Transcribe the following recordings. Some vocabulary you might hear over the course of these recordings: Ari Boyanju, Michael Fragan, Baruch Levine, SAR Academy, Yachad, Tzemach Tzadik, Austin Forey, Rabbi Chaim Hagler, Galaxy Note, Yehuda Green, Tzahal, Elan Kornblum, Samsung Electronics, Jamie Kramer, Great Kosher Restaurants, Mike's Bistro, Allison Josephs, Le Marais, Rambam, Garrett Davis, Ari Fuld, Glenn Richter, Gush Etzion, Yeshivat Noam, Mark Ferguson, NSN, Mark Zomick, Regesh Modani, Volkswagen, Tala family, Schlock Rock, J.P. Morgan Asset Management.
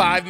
5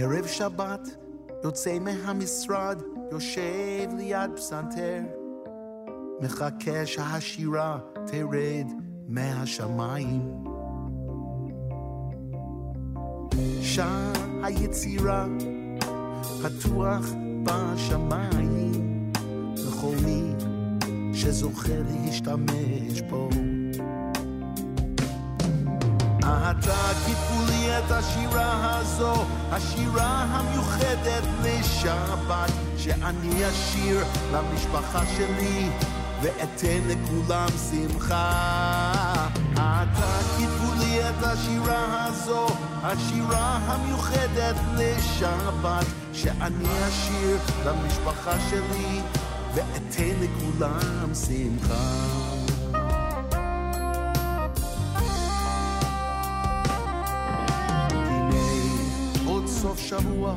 ערב שבת, יוצא מהמשרד, יושב ליד פסנתר, מחכה שהשירה תרד מהשמיים. שם היצירה, פתוח בשמיים, לכל מי שזוכר להשתמש בו. אתה כתבו לי את השירה הזו, השירה המיוחדת לשבת, שאני אשיר למשפחה שלי, ואתן לכולם שמחה. אתה כתבו לי את השירה הזו, השירה המיוחדת לשבת, שאני אשיר למשפחה שלי, ואתן לכולם שמחה. סוף שבוע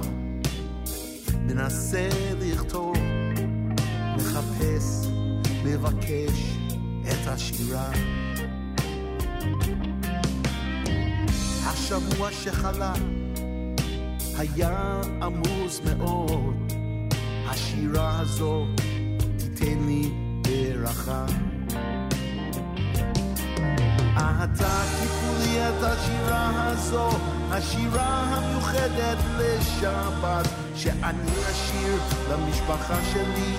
מנסה לכתוב, מחפש, מבקש את השירה. השבוע שחלה היה עמוס מאוד, השירה הזו תיתן לי ברכה. אתה תיתן לי את השירה הזו, השירה המיוחדת לשבת, שאני אשיר למשפחה שלי,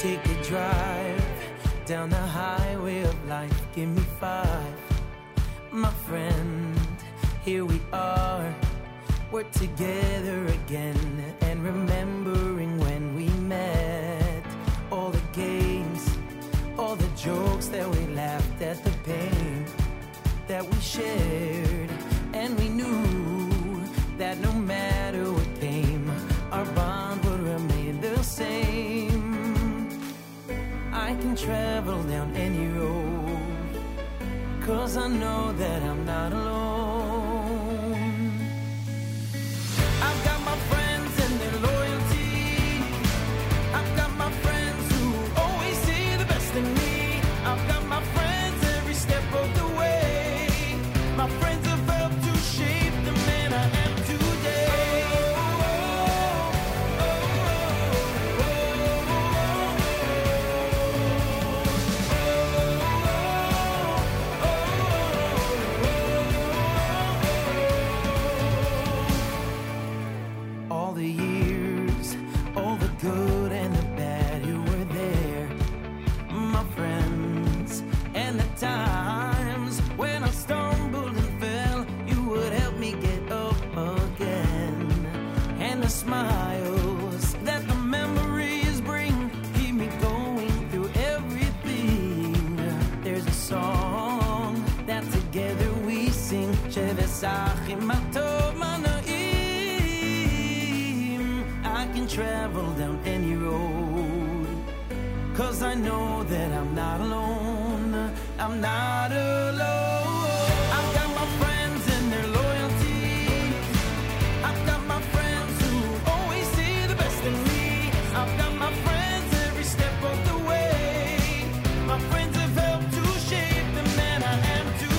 Take a drive down the highway of life. Give me five, my friend. Here we are. We're together again. And remembering when we met. All the games, all the jokes that we laughed at, the pain that we shared. And we knew that no matter what came, our bond would remain the same. I can travel down any road, 'cause I know that I'm not alone. I've got my friends and their loyalty. I've got my friends who always see the best in me. I've got my friends every step of the way. My friends have helped to shape the man I am today. All the years, all the good and the bad, you were there, my friends. And the times when I stumbled and fell, you would help me get up again. And the smiles that the memories bring keep me going through everything. There's a song that together we sing, travel down any road, 'cause I know that I'm not alone. I'm not alone. I've got my friends and their loyalty. I've got my friends who always see the best in me. I've got my friends every step of the way. My friends have helped to shape the man I am today.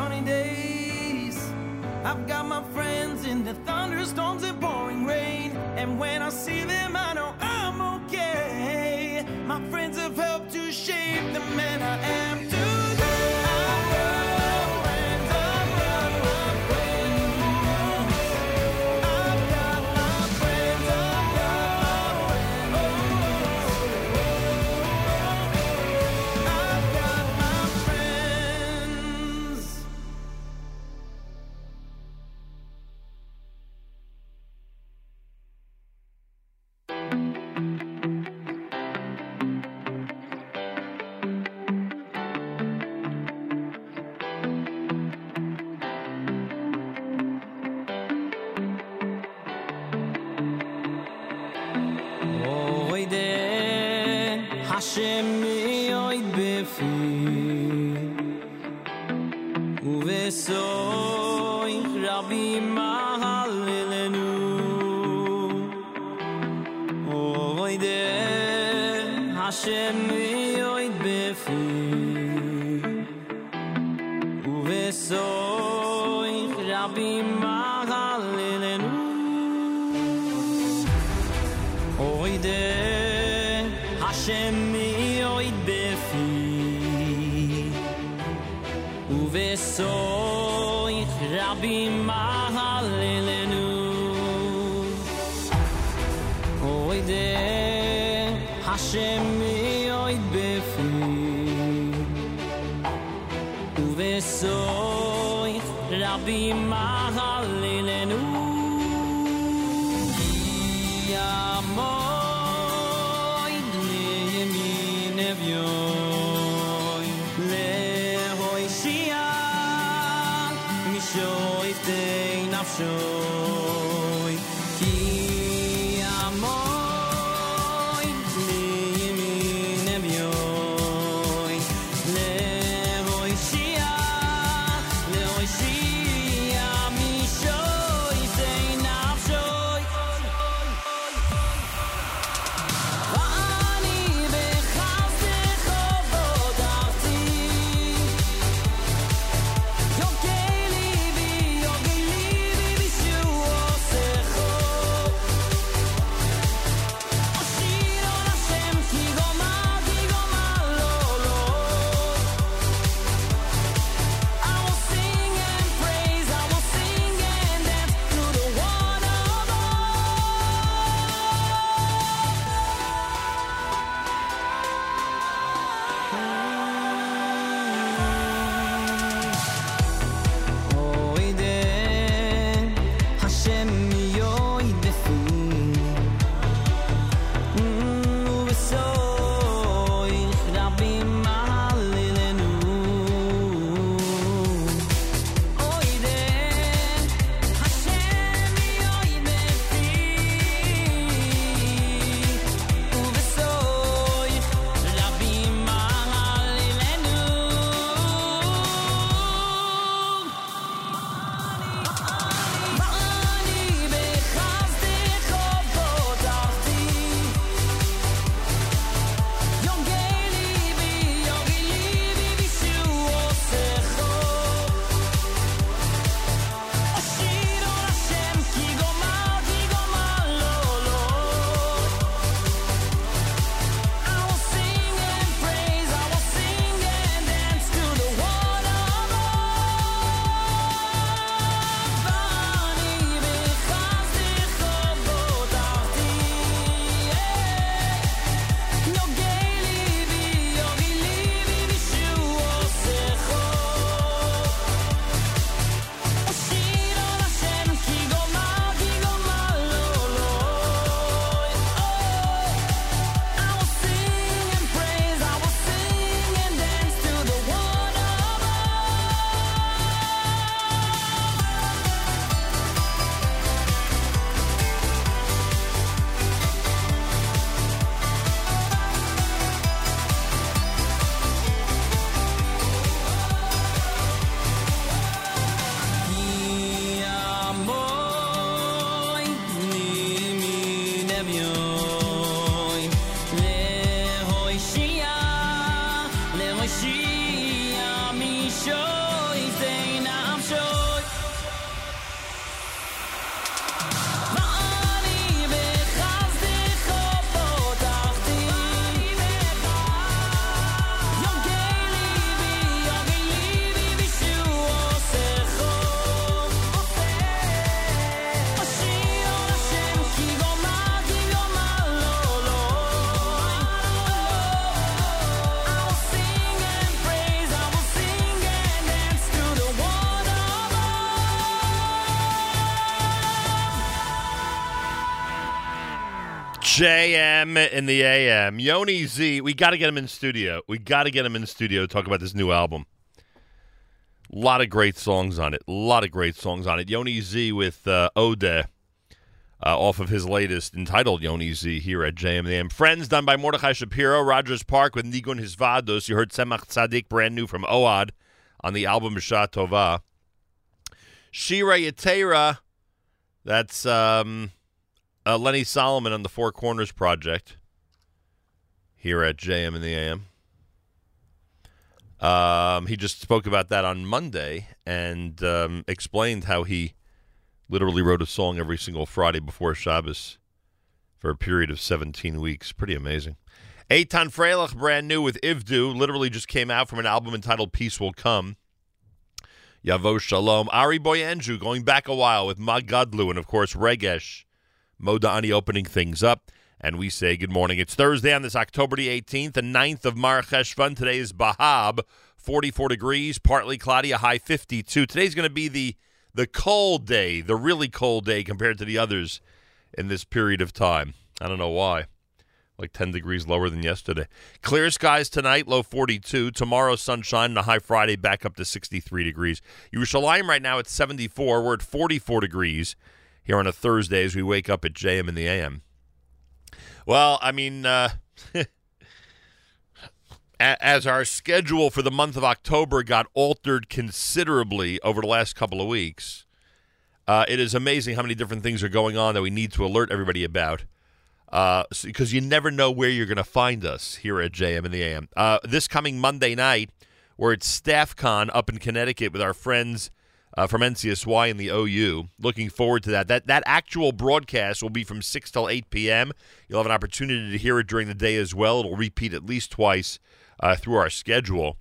Sunny days, I've got my friends in the thunderstorms and pouring rain. And when I see them, I know I'm okay. My friends have helped to shape the man I am today. JM in the AM. Yoni Z, we got to get him in studio. We got to get him in studio to talk about this new album. A lot of great songs on it. Yoni Z with Ode off of his latest, entitled Yoni Z, here at JM in the AM. Friends, done by Mordechai Shapiro. Rogers Park with Nigun Hisvados. You heard Tzemach Tzadik, brand new from Oad, on the album B'Shah Tova. Shira Yatera, that's... Lenny Solomon on the Four Corners Project here at JM in the AM. He just spoke about that on Monday and explained how he literally wrote a song every single Friday before Shabbos for a period of 17 weeks. Pretty amazing. Eitan Freilich, brand new with Ivdu, literally just came out from an album entitled Peace Will Come. Yavo Shalom. Ari Boyanju, going back a while with Magadlu, and of course Regesh Modani opening things up, and we say good morning. It's Thursday on this October the 18th, the 9th of Mar Cheshvan. Today is Bahab, 44 degrees, partly cloudy, a high 52. Today's going to be the cold day, the really cold day compared to the others in this period of time. I don't know why. Like 10 degrees lower than yesterday. Clear skies tonight, low 42. Tomorrow, sunshine, and a high Friday back up to 63 degrees. Yerushalayim right now at 74. We're at 44 degrees. Here on a Thursday as we wake up at JM in the AM. Well, I mean, as our schedule for the month of October got altered considerably over the last couple of weeks, it is amazing how many different things are going on that we need to alert everybody about, because you never know where you're going to find us here at JM in the AM. This coming Monday night, we're at StaffCon up in Connecticut with our friends from NCSY and the OU. Looking forward to that. That actual broadcast will be from 6 till 8 p.m. You'll have an opportunity to hear it during the day as well. It'll repeat at least twice through our schedule.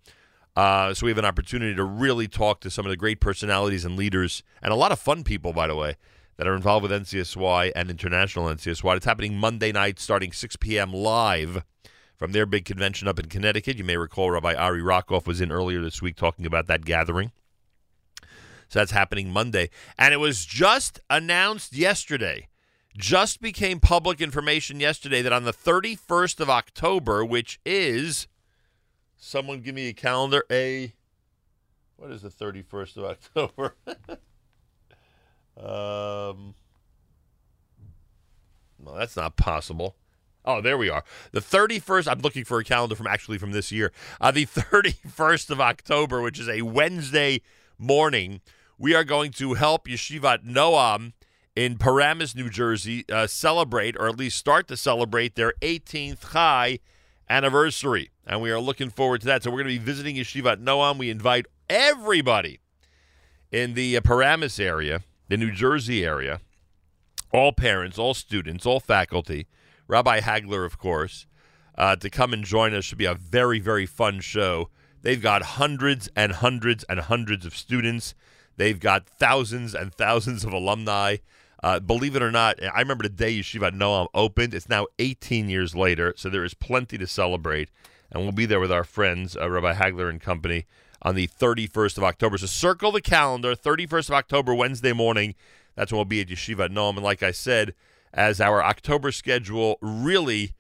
So we have an opportunity to really talk to some of the great personalities and leaders, and a lot of fun people, by the way, that are involved with NCSY and International NCSY. It's happening Monday night starting 6 p.m. live from their big convention up in Connecticut. You may recall Rabbi Ari Rakoff was in earlier this week talking about that gathering. So that's happening Monday. And it was just announced yesterday, just became public information yesterday, that on the 31st of October, which is, someone give me a calendar, what is the 31st of October? No, that's not possible. Oh, there we are. The 31st, I'm looking for a calendar from this year. The 31st of October, which is a Wednesday morning, we are going to help Yeshivat Noam in Paramus, New Jersey, celebrate, or at least start to celebrate, their 18th Chai anniversary. And we are looking forward to that. So we're going to be visiting Yeshivat Noam. We invite everybody in the Paramus area, the New Jersey area, all parents, all students, all faculty, Rabbi Hagler, of course, to come and join us. Should be a very, very fun show. They've got hundreds and hundreds and hundreds of students. They've got thousands and thousands of alumni. Believe it or not, I remember the day Yeshivat Noam opened. It's now 18 years later, so there is plenty to celebrate. And we'll be there with our friends, Rabbi Hagler and company, on the 31st of October. So circle the calendar, 31st of October, Wednesday morning. That's when we'll be at Yeshivat Noam. And like I said, as our October schedule really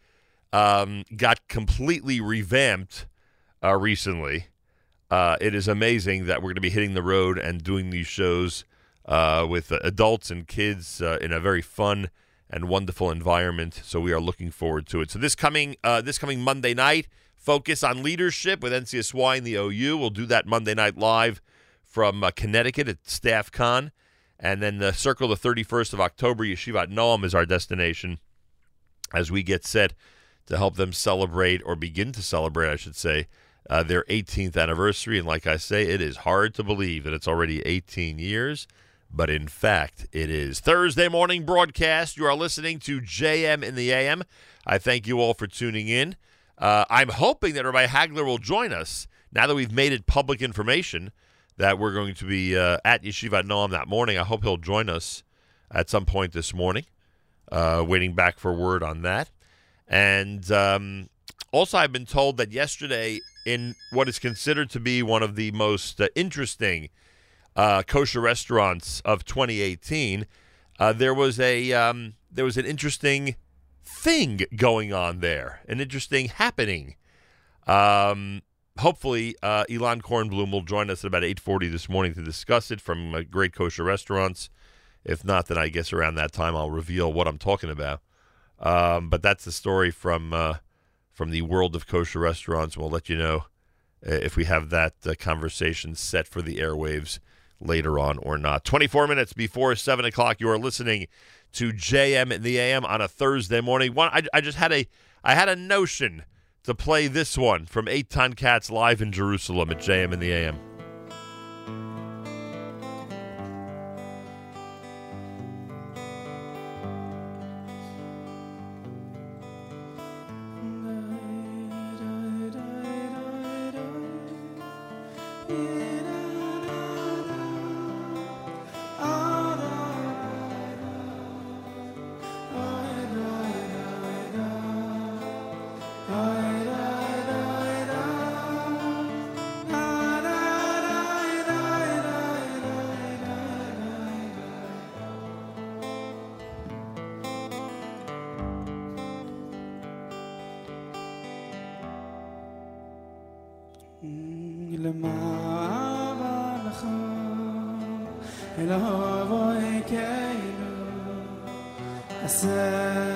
got completely revamped recently, it is amazing that we're going to be hitting the road and doing these shows with adults and kids in a very fun and wonderful environment. So we are looking forward to it. So this coming Monday night, focus on leadership with NCSY and the OU. We'll do that Monday night live from Connecticut at StaffCon, and then circle the 31st of October. Yeshivat Noam is our destination as we get set to help them celebrate, or begin to celebrate, I should say, their 18th anniversary. And like I say, it is hard to believe that it's already 18 years, but in fact, it is. Thursday morning broadcast. You are listening to JM in the AM. I thank you all for tuning in. I'm hoping that Rabbi Hagler will join us now that we've made it public information that we're going to be at Yeshivat Noam that morning. I hope he'll join us at some point this morning. Waiting back for word on that. And also, I've been told that yesterday, in what is considered to be one of the most interesting kosher restaurants of 2018, there was an interesting thing going on there, an interesting happening. Hopefully, Elan Kornblum will join us at about 8:40 this morning to discuss it from great kosher restaurants. If not, then I guess around that time I'll reveal what I'm talking about. But that's the story from the world of kosher restaurants. We'll let you know if we have that conversation set for the airwaves later on or not. 24 minutes before 7 o'clock, you are listening to JM in the AM on a Thursday morning. I had a notion to play this one from Eitan Katz live in Jerusalem at JM in the AM. Yeah.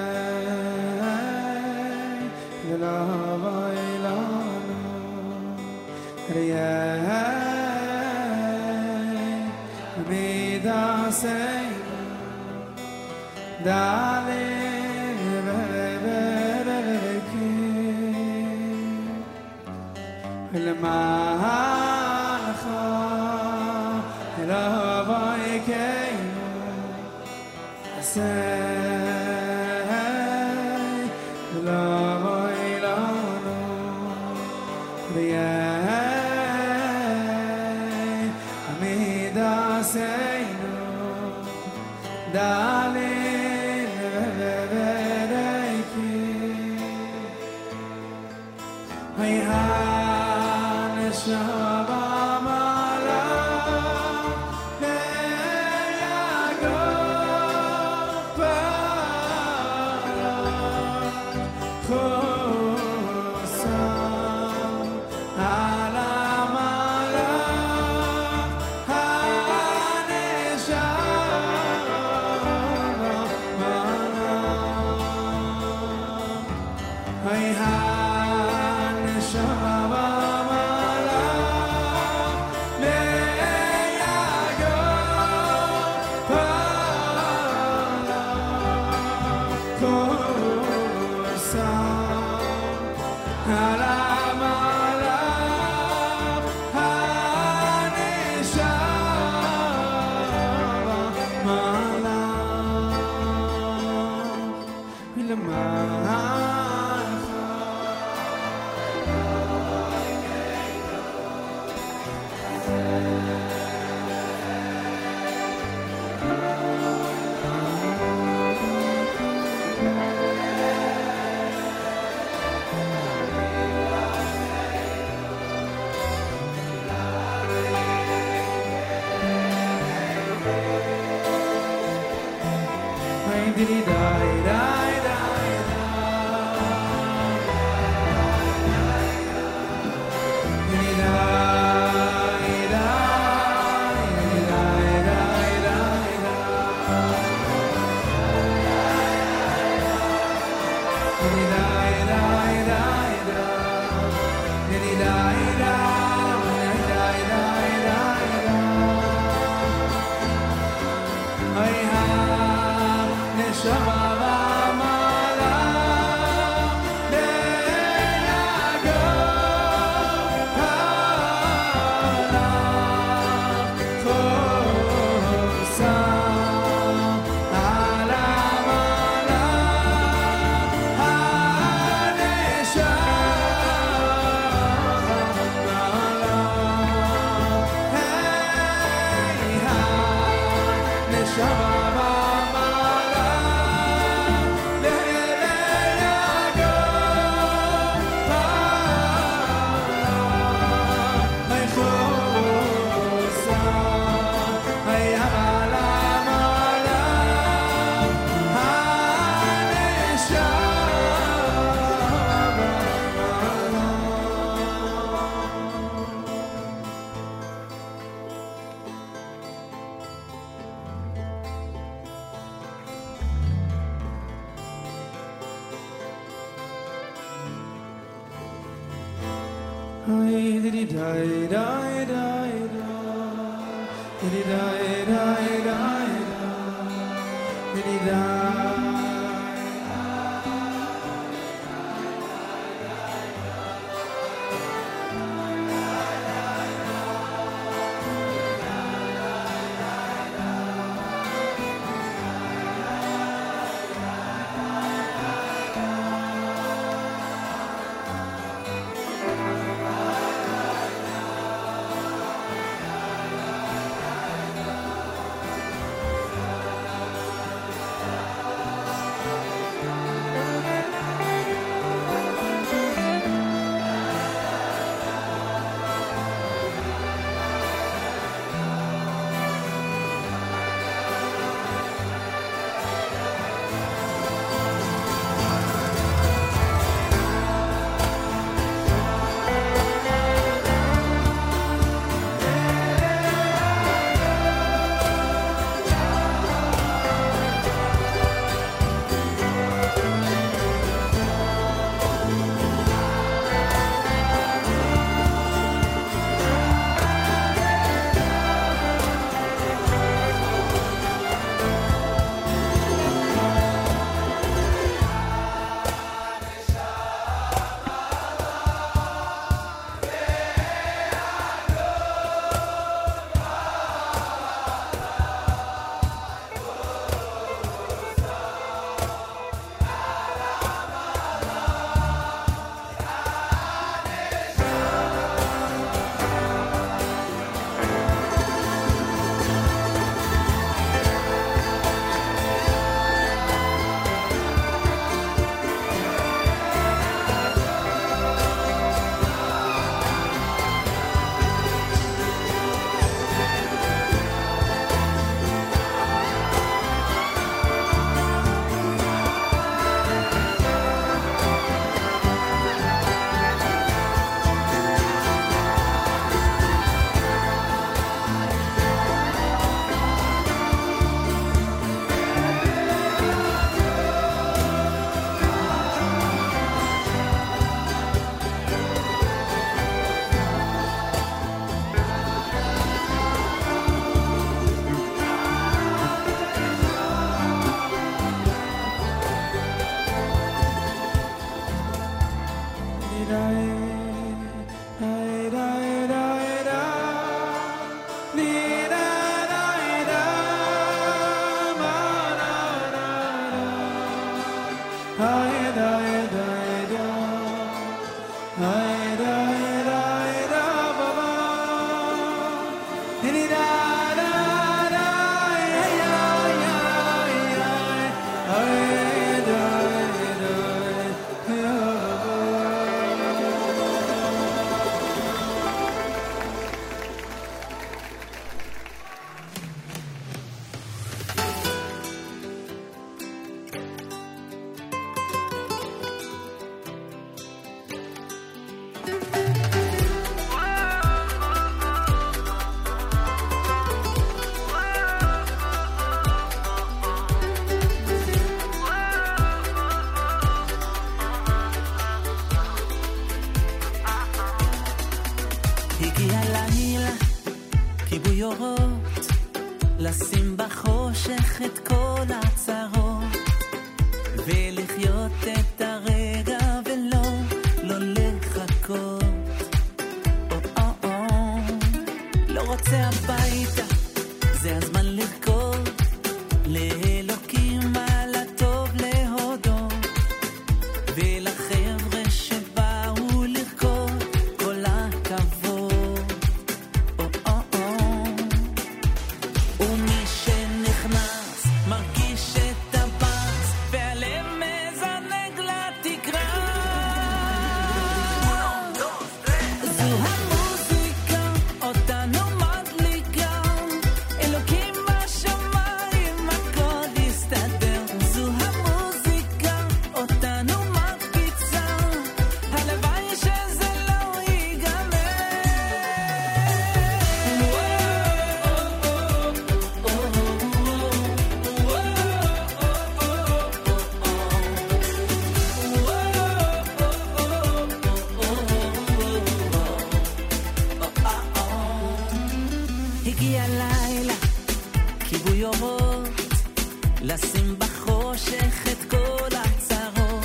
לשים בחושך את כל הצרות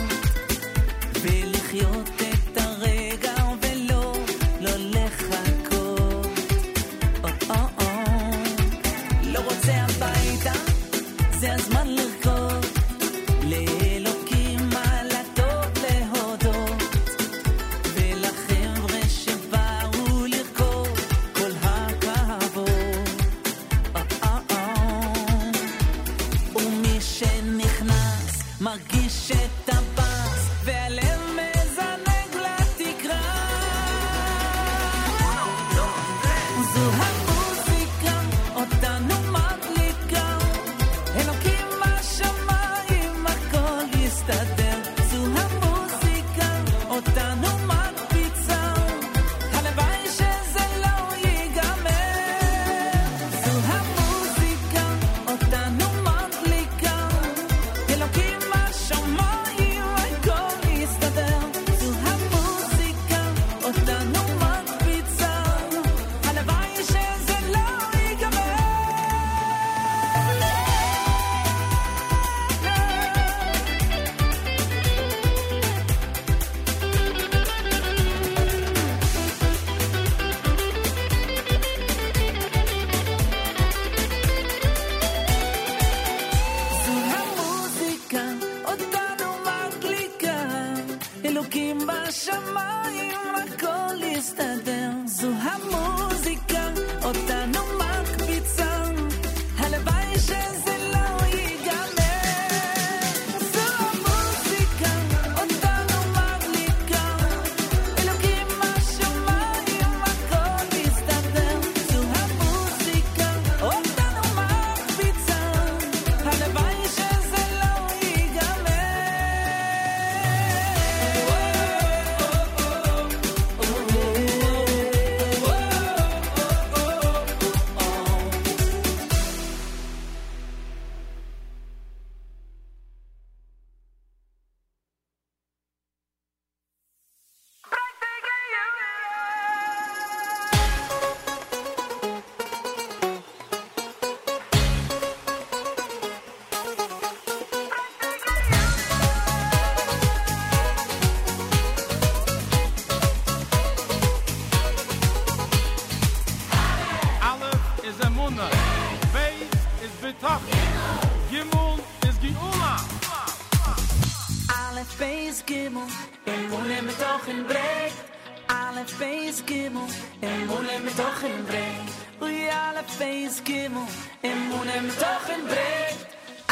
ולחיות את הרגע ולא לחכות לא רוצה הביתה זה הזמן לרקוד לאלוקים על הטוב להודות ולחבר'ה שבאו לרקוד כל הכבוד ומי שנכנס מרגיש את הבס והלב מזנג לתקרה זו המוזיקה אותנו מדליקה אלוקים השמיים הכל יסתדר זו המוזיקה אותנו מדפיצה הלוואי שזה לא ייגמר זו המוזיקה אותנו מדליקה אלוקים השמיים הכל יסתדר זו המוזיקה אותנו מדפיצה הלוואי שזה לא ייגמר זו המוזיקה, אותנו מדליקה, אלוקים בשמיים, הכל יסתדר. זו המוזיקה, אותנו מקפיצה, הלוואי שזה לא ייגמר. זו המוזיקה, אותנו מדליקה, אלוקים בשמיים, הכל יסתדר. זו המוזיקה, אותנו מקפיצה, הלוואי שזה לא Aleph is Emunah. Beis is Bitachon. Gimel is Geula. Aleph, Beis, Gimel, Emune mitochen brecht. Aleph, Beis, Gimel, Emune mitochen brecht. Ui, Aleph, Beis, Gimel, Emune mitochen brecht.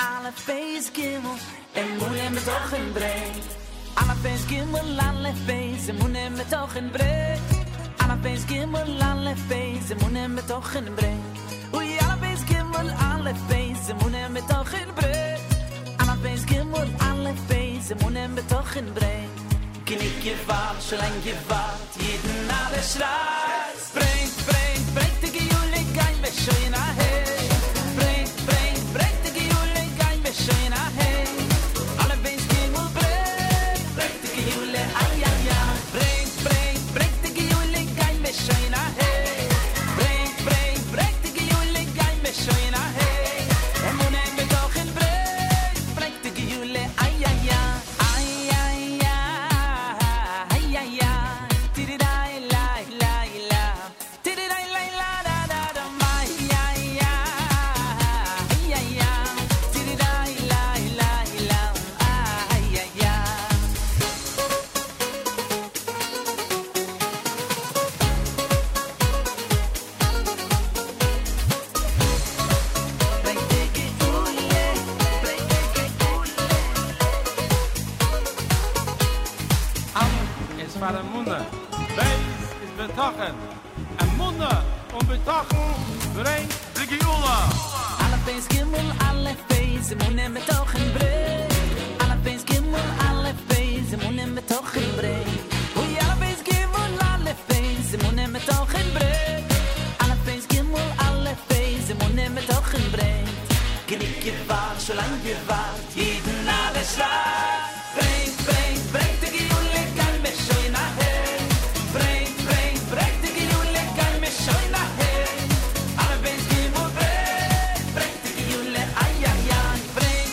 Aleph, Beis, Gimel, Emune mitochen brecht. Aleph, Beis, Gimel, Aleph, Beis, Emune mitochen brecht. Aleph, Beis, Gimel, Aleph, Beis, Emune mitochen brecht. Ui, Aleph, Beis, Gimel, Aleph, Beis, Emune mitochen brecht. Aleph, Beis, Gimel, Aleph, Beis, Emune mitochen brecht. Kinik gevat, shlein gevat, jeden alle schreit. Bringt, bringt, bringt die Geule gein, wir schön ahe. Bringt, bringt, bringt die Geule gein, wir schön ahe. Alle Beis Gimel bringt, bringt die Geule, ay, ay, ay. Bringt, bringt, bringt die Geule gein, wir schön ahe. Bringt, bringt, bringt die Geule gein, wir schön ahe. Emunem betochen bringt, bringt die Geule, ay, ay, ay. Ay, ay, ay, ay, ay, ay. Tididai, lai, lai, la. Tididai, lai, la, da, da, da, mai. Ay, ay, ay, ay, ay. Tididai, lai, lai, la. Ay, ay, ay. Bringt die Geule, bringt die Geule. Aleph is for Emunah. Beis is Bitachon. Emunah und Bitachon bringt die Geula. Aleph, Beis, Gimel, Aleph, Beis, Emune mitochen bring. Aleph, Beis, Gimel, Aleph, Beis, Emune mitochen bring. Ui, Aleph, Beis, Gimel, Aleph, Beis, Emune mitochen bring. Aleph, Beis, Gimel, Aleph, Beis, Emune mitochen bring. Kinik gevat, shlein gevat, jeden alle schreit. Bringt, bringt, bringt die Geule, kein mehr schön ahe. Bringt, bringt, bringt die Geule, kein mehr schön ahe. Alle Beis, Gimel, bringt, bringt die Geule, ay, ay, ay. Bringt,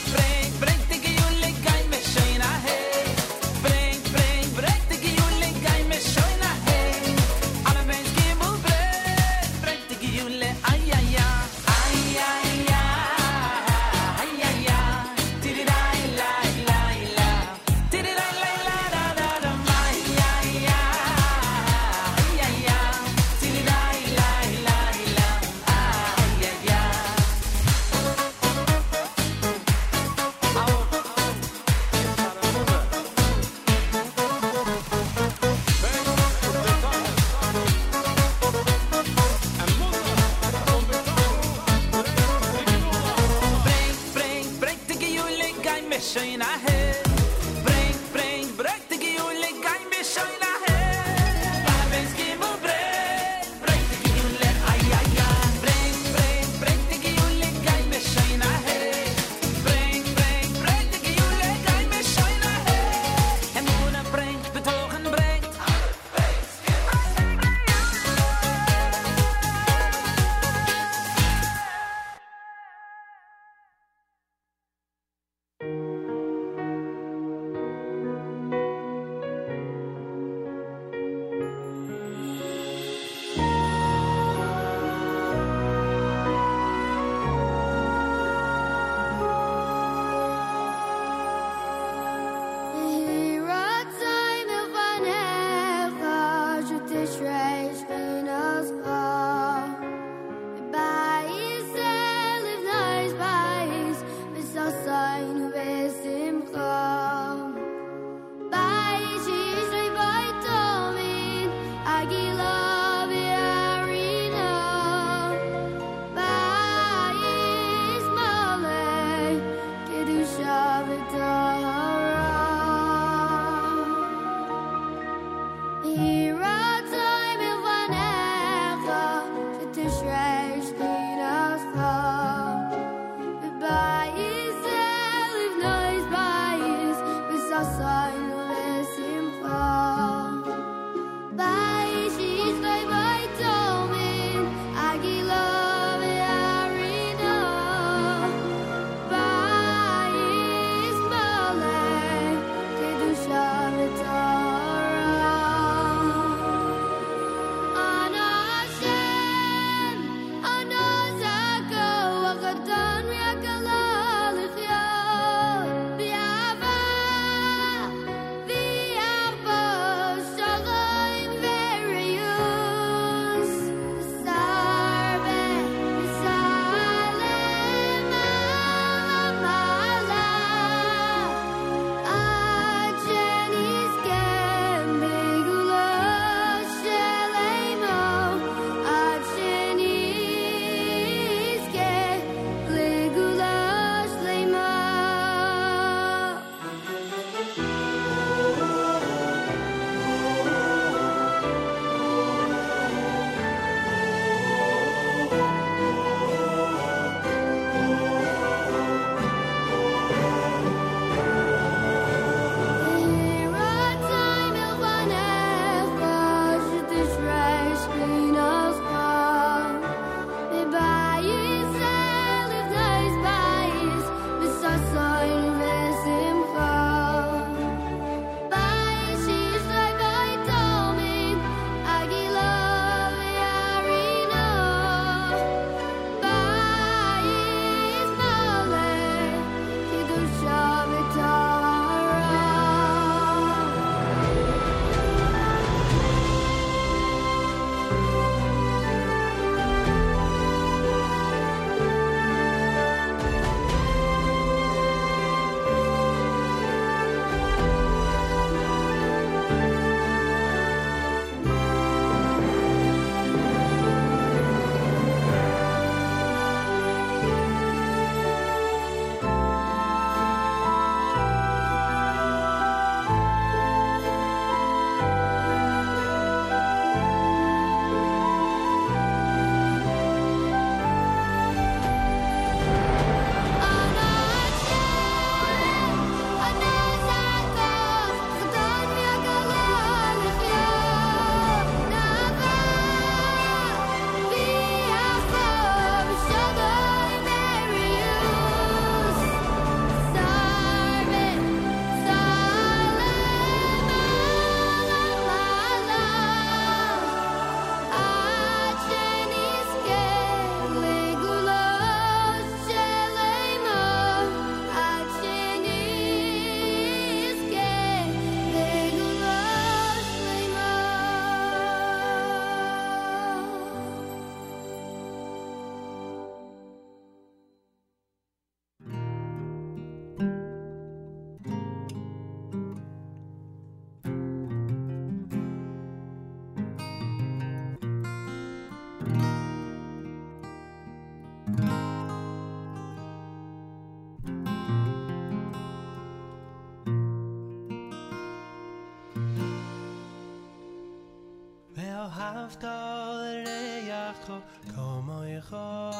Avtal Yaakov, Kamoicha,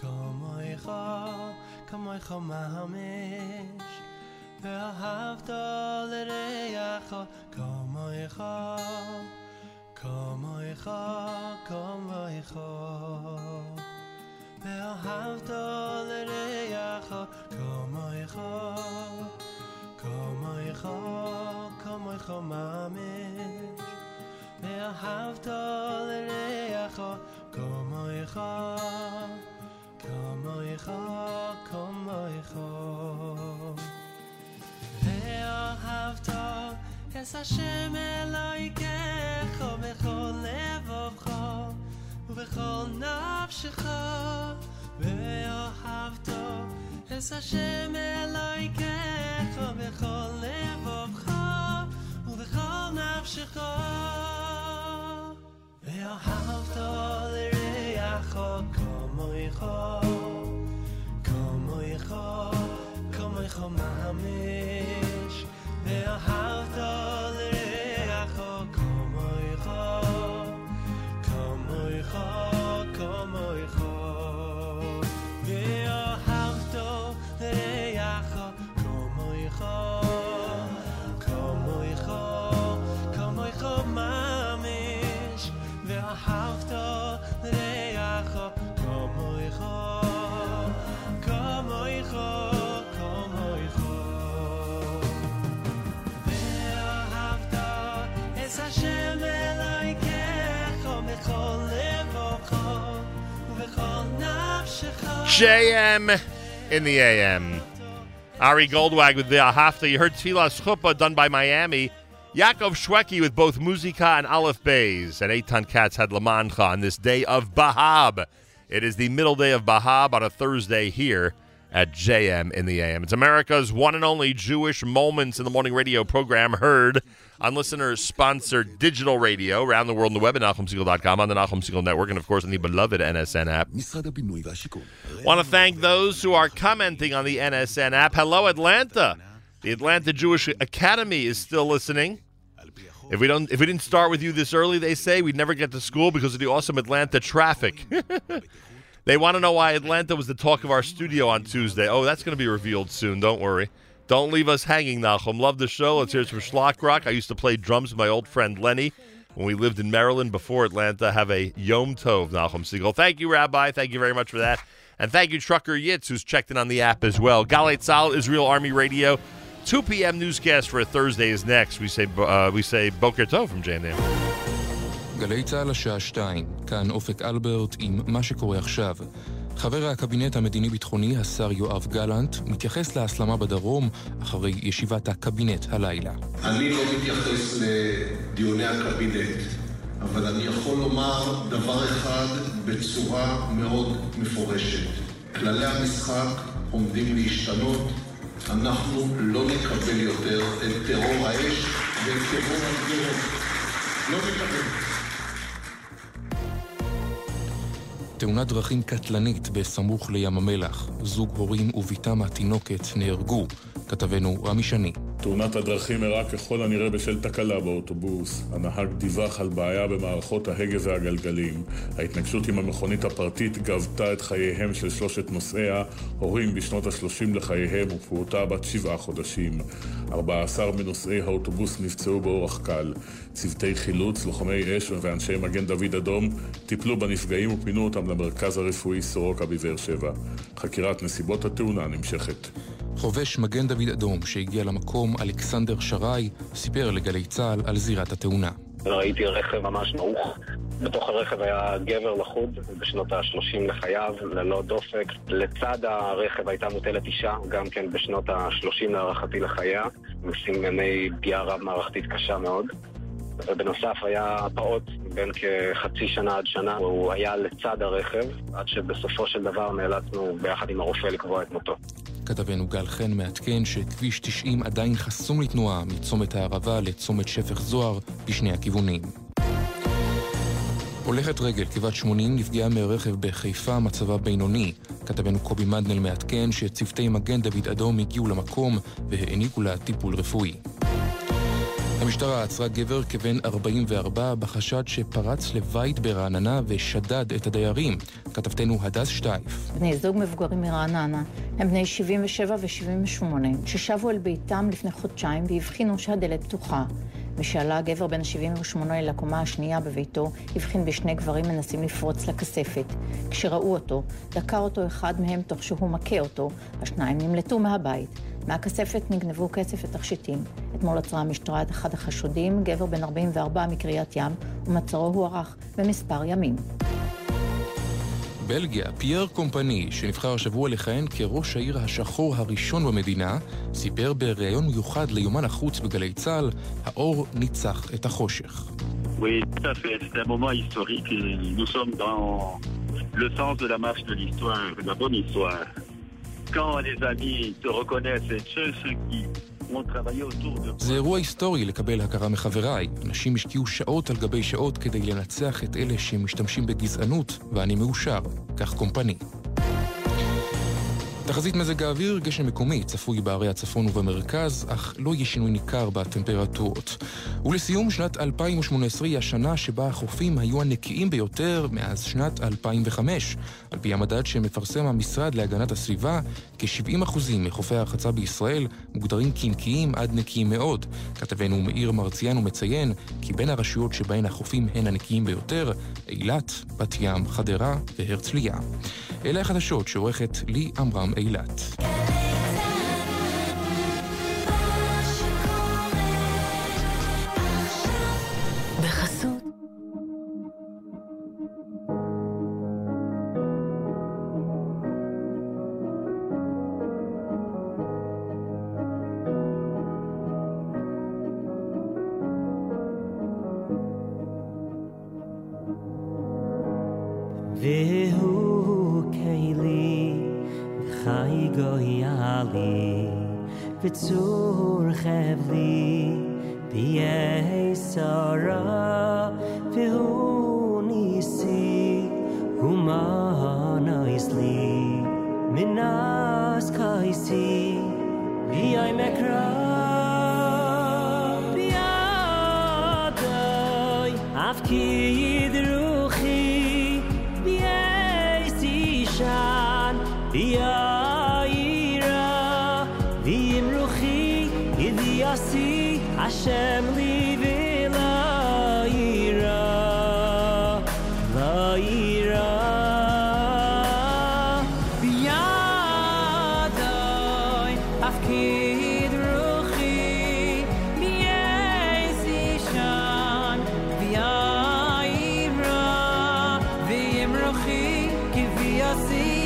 Kamoicha, Kamoicha Mahamish. Avtal Yaakov, Kamoicha, Kamoicha, Kamoicha. Avtal Yaakov, Kamoicha. Kamoicha, kamoicha mamish. Ve'ahavta l'reacha, kamoicha, kamoicha, kamoicha. Ve'ahavta es Hashem Elokecha b'chol levavcha u'b'chol nafshecha. Ve'ahavta es Hashem Elokecha b'chol levavcha u'b'chol nafshecha. Ve'ahavta l'reacha kamoicha, kamoicha, kamoicha mamish. Ve'ahavta l'reacha kamoicha, kamoicha, kamoicha. JM in the AM. Ari Goldwag with the Ahafta. You heard Tfilas Chuppah done by Miami. Yaakov Shweki with both Muzika and Aleph Bays. And Eitan Katz had Lamancha on this day of Bahab. It is the middle day of Bahab on a Thursday here at JM in the AM. It's America's one and only Jewish Moments in the Morning radio program, heard on listeners-sponsored digital radio around the world on the web at NachumSegal.com, on the Nachum Segal Network, and, of course, on the beloved NSN app. Want to thank those who are commenting on the NSN app. Hello, Atlanta. The Atlanta Jewish Academy is still listening. If we didn't start with you this early, they say, we'd never get to school because of the awesome Atlanta traffic. They want to know why Atlanta was the talk of our studio on Tuesday. Oh, that's going to be revealed soon. Don't worry. Don't leave us hanging, Nachum. Love the show. Let's hear it from Schlock Rock. I used to play drums with my old friend Lenny when we lived in Maryland before Atlanta. Have a Yom Tov, Nachum Segal. Thank you, Rabbi. Thank you very much for that. And thank you, Trucker Yitz, who's checked in on the app as well. Galit Sal, Israel Army Radio. 2 p.m. newscast for a Thursday is next. We say Boker Tov from J&M. גלי צהל השעה 2, כאן אופק אלברט עם מה שקורה עכשיו. חבר הקבינט המדיני-ביטחוני, השר יואב גלנט, מתייחס להסלמה בדרום אחרי ישיבת הקבינט הלילה. אני לא מתייחס לדיוני הקבינט, אבל אני יכול לומר דבר אחד בצורה מאוד מפורשת. כללי המשחק עומדים להשתנות. אנחנו לא נקבל יותר את טרור האש ואת טרור המדינות. לא נקבל. תאונת דרכים קטלנית בסמוך לים המלח. זוג הורים וביתם התינוקת נהרגו. כתבנו רמי שני. תאונת הדרכים אירעה ככל הנראה בשל תקלה באוטובוס. הנהג דיווח על בעיה במערכות ההגה והגלגלים. ההתנגשות עם המכונית הפרטית גבתה את חייהם של 3 נוסעיה, הורים בשנות ה-30 לחייהם ופעוטה בת 7 חודשים. 14 מנוסעי האוטובוס נפצעו באורח קל. צוותי חילוץ, לוחמי אש ואנשי מגן דוד אדום טיפלו בנפגעים ופינו אותם למרכז הרפואי סורוקה בבאר שבע. חקירת נסיבות התאונה נמשכת. חובש מגן דוד אדום שהגיע למקום, אלכסנדר שרי, סיפר לגלי צהל על זירת התאונה. ראיתי רכב ממש נעוך. בתוך הרכב היה גבר לחוד, בשנות ה-30 לחייו, ללא דופק. לצד הרכב הייתה מוטלת אישה, גם כן בשנות ה-30 להערכתי לחייה, מסימני פגיעה רב מערכתית קשה מאוד. ובנוסף היה פעוט בין כחצי שנה עד שנה, הוא היה לצד הרכב, עד שבסופו של דבר נאלצנו ביחד עם הרופא לקבוע את מותו. כתבנו גל חן מעדכן שכביש 90 עדיין חסום לתנועה מצומת הערבה לצומת שפך זוהר בשני הכיוונים. הולכת רגל כבת 80 נפגעה מרכב בחיפה, מצבה בינוני. כתבנו קובי מדנל מעדכן שצוותי מגן דוד אדום הגיעו למקום והעניקו לה טיפול רפואי. המשטרה עצרה גבר כבן 44 בחשד שפרץ לבית ברעננה ושדד את הדיירים. כתבתנו הדס שטייף. בני זוג מבוגרים מרעננה הם בני 77 ו-78 ששבו אל ביתם לפני חודשיים והבחינו שהדלת פתוחה. משאלה הגבר בן 78 אל הקומה השנייה בביתו הבחין בשני גברים מנסים לפרוץ לכספת. כשראו אותו, דקר אותו אחד מהם תוך שהוא מכה אותו. השניים נמלטו מהבית. מהכספת נגנבו כסף ותכשיטים. אתמול עצרה המשטרה את אחד החשודים, גבר בן 44 מקריית ים, ומעצרו הוארך במספר ימים. בלגיה, פייר קומפני, שנבחר השבוע לכהן כראש העיר השחור הראשון במדינה, סיפר בראיון מיוחד ליומן החוץ בגלי צה"ל, האור ניצח את החושך. Oui, tout à fait. C'est un moment historique. Nous sommes dans le sens de la marche de l'histoire, de la bonne histoire. Quand les amis te reconnaissent et ceux qui ont travaillé autour de... זה אירוע היסטורי לקבל הכרה מחבריי. אנשים השקיעו שעות על גבי שעות כדי לנצח את אלה שמשתמשים בגזענות, ואני מאושר, כך קומפני. תחזית מזג האוויר, גשם מקומי, צפוי בערי הצפון ובמרכז, אך לא יהיה שינוי ניכר בטמפרטורות. ולסיום, שנת 2018 היא השנה שבה החופים היו הנקיים ביותר מאז שנת 2005. על פי המדד שמפרסם המשרד להגנת הסביבה, כ-70% מחופי הרחצה בישראל מוגדרים קינקיים עד נקיים מאוד. כתבנו מאיר מרציאנו מציין כי בין הרשויות שבהן החופים הן הנקיים ביותר, אילת, בת ים, חדרה והרצליה. אלה החדשות שעורכת לי אמרם אילת. בחסות Zur Khavli bi Sara Feroni si humana isli minas kaisi bi ay makra bi aday afki idruhi bi ay shan bi Yassi Hashem li vela ira la ira biyadai afkid ruchi biyasishan biyira vim ruchi kiviyasi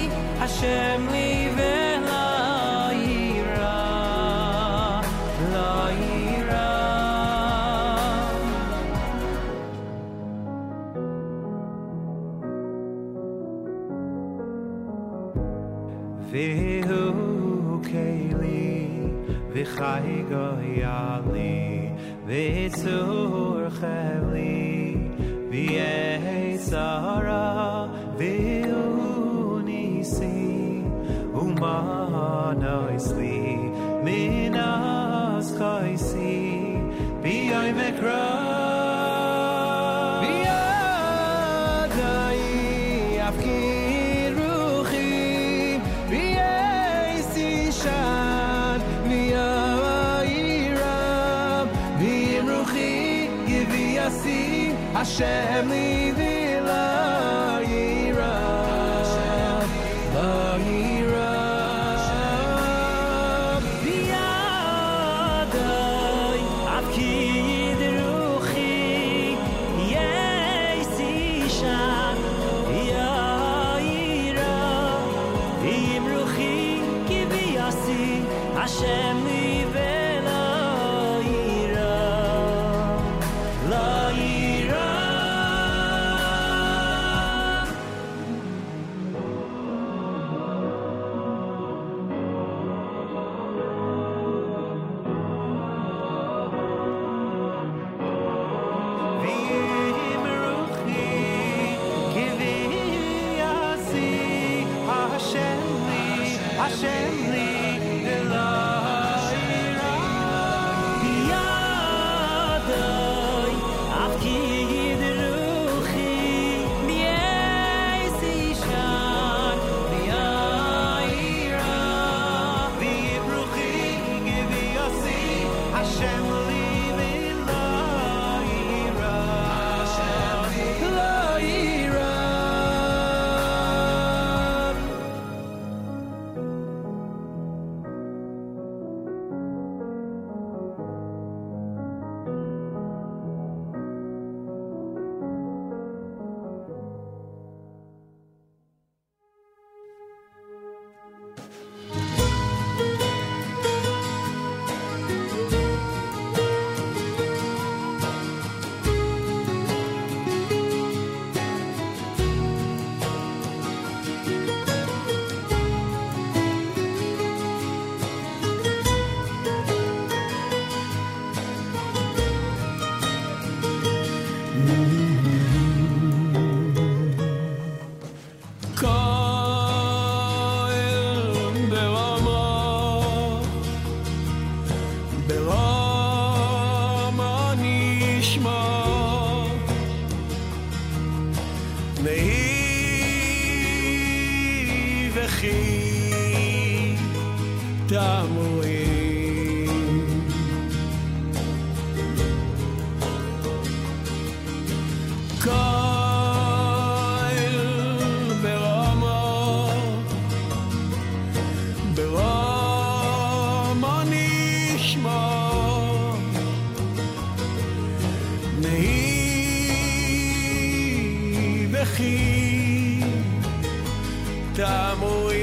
Hashem li Chai goyali, v'tzur chevli, v'yetzara, v'unisi, umanoisli, minas chaisi, b'yay mekra, v'yadai, afki ruchi, v'yesi shan, v'yay Hashem li vila yira, la yira, biyadai, avki yidruchi, yesi shan, yira, imruchi, kiviyasi, Hashem li vila yira, la yira. Hashem li, Elayra, Biyad, tamuim. Koil beromo nishmo nehi bechi tamuim.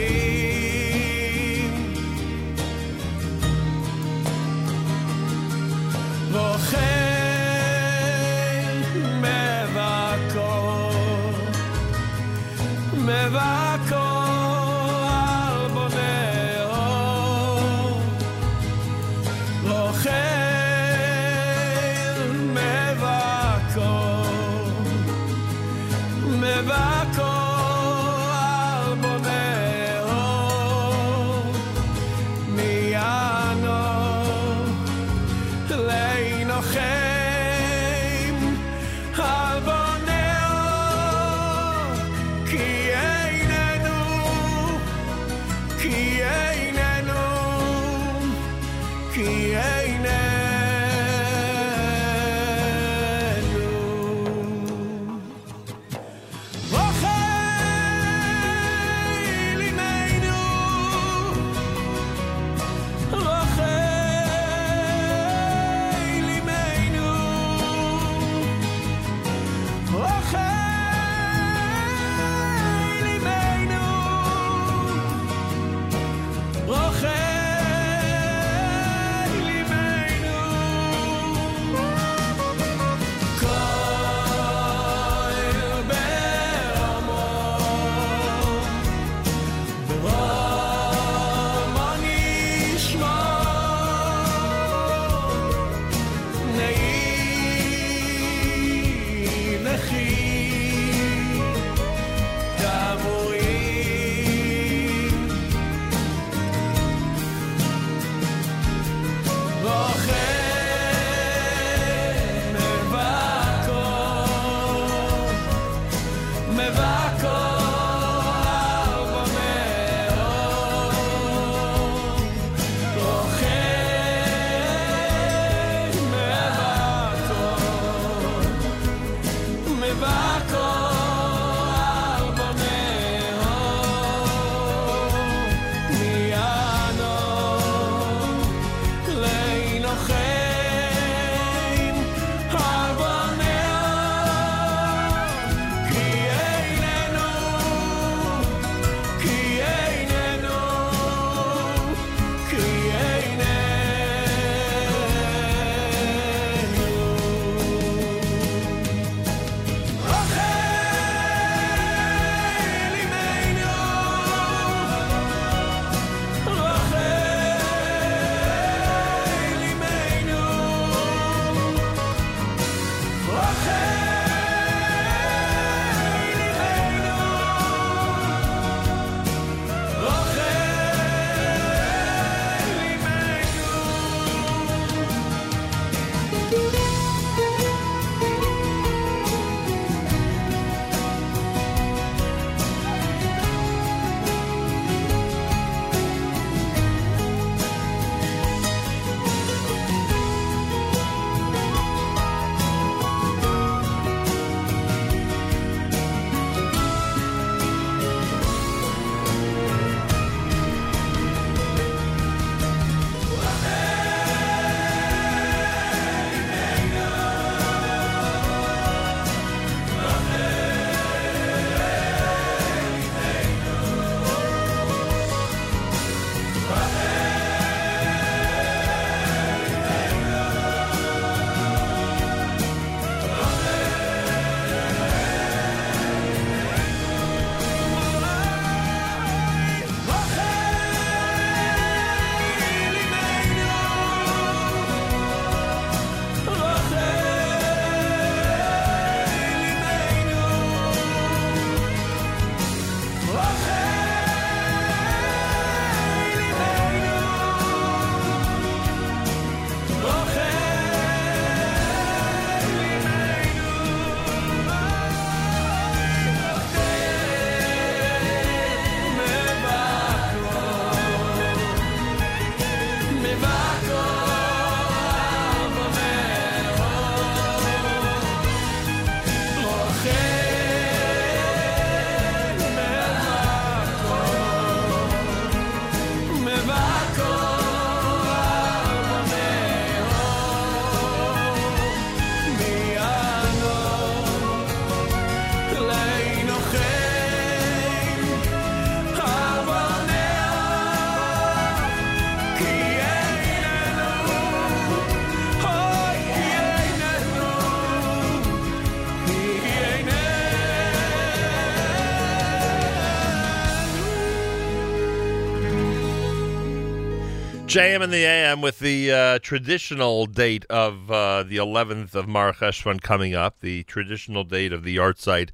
JM and the AM with the traditional date of the 11th of Mar Cheshvan coming up, the traditional date of the yard site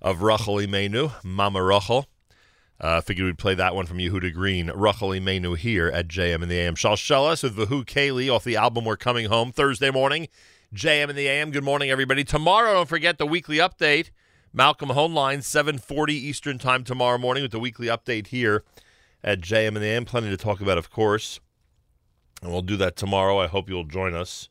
of Rachel Imenu, Mama Rachel. Figured we'd play that one from Yehuda Green, Rachel Imenu, here at JM and the AM. Shalshelas with Vahu Kaili off the album We're Coming Home, Thursday morning, JM and the AM. Good morning, everybody. Tomorrow, don't forget the weekly update. Malcolm Honlein, 7:40 Eastern Time tomorrow morning with the weekly update here at JM and the AM. Plenty to talk about, of course. And we'll do that tomorrow. I hope you'll join us.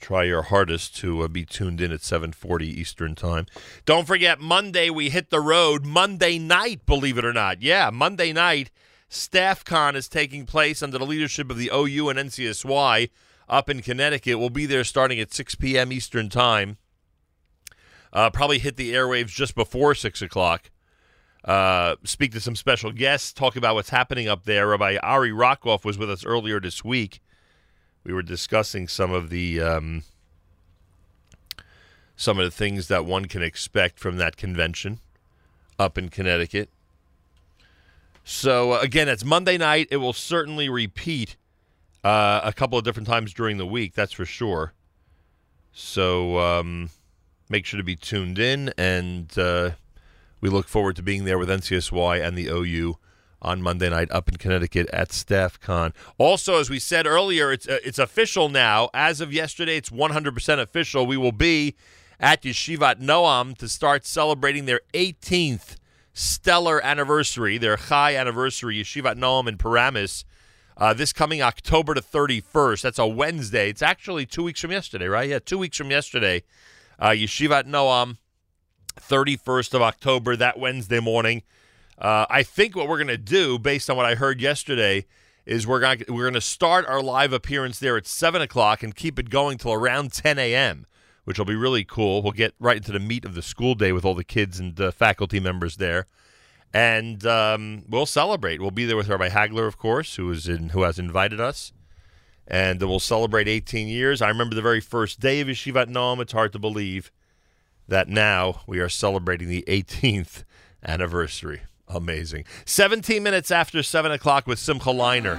Try your hardest to be tuned in at 7:40 Eastern Time. Don't forget, Monday we hit the road. Monday night, believe it or not. Yeah, Monday night, StaffCon is taking place under the leadership of the OU and NCSY up in Connecticut. We'll be there starting at 6 p.m. Eastern Time. Probably hit the airwaves just before 6 o'clock. Speak to some special guests, talk about what's happening up there. Rabbi Ari Rockoff was with us earlier this week. We were discussing some of the things that one can expect from that convention up in Connecticut. So, again, it's Monday night. It will certainly repeat a couple of different times during the week, that's for sure. So make sure to be tuned in, and we look forward to being there with NCSY and the OU on Monday night up in Connecticut at StaffCon. Also, as we said earlier, it's official now. As of yesterday, it's 100% official. We will be at Yeshivat Noam to start celebrating their 18th stellar anniversary, their Chai anniversary, Yeshivat Noam in Paramus, this coming October the 31st. That's a Wednesday. It's actually 2 weeks from yesterday, right? Yeah, 2 weeks from yesterday. Yeshivat Noam, 31st of October, that Wednesday morning. I think what we're going to do, based on what I heard yesterday, is we're going to start our live appearance there at 7 o'clock and keep it going till around 10 a.m., which will be really cool. We'll get right into the meat of the school day with all the kids and faculty members there. And we'll celebrate. We'll be there with Rabbi Hagler, of course, who has invited us. And we'll celebrate 18 years. I remember the very first day of Yeshivat Noam. It's hard to believe that now we are celebrating the 18th anniversary. Amazing. 17 minutes after 7 o'clock with Simcha Liner.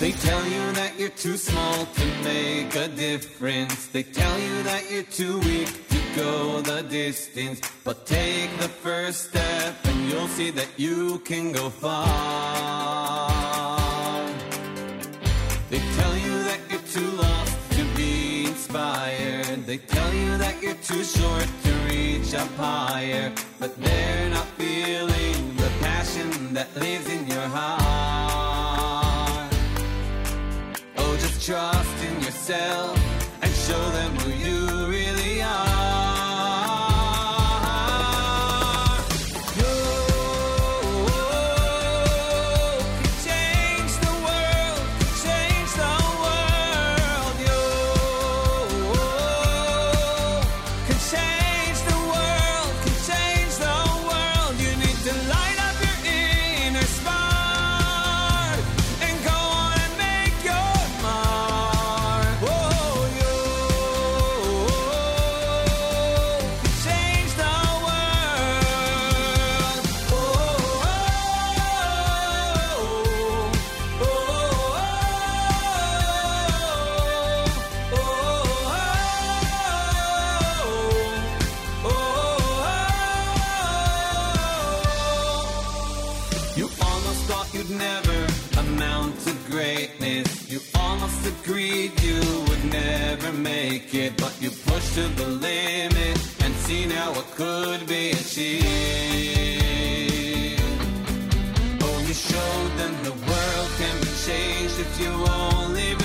They tell you that you're too small to make a difference. They tell you that you're too weak to go the distance. But take the first step and you'll see that you can go far. They tell you that you're too lost to be inspired. They tell you that you're too short to reach up higher. But they're not feeling the passion that lives in your heart. Oh, just trust in yourself and show them who you really are. Agreed you would never make it, but you pushed to the limit and seen how it could be achieved. Oh, you showed them the world can be changed if you only believe.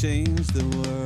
change the world.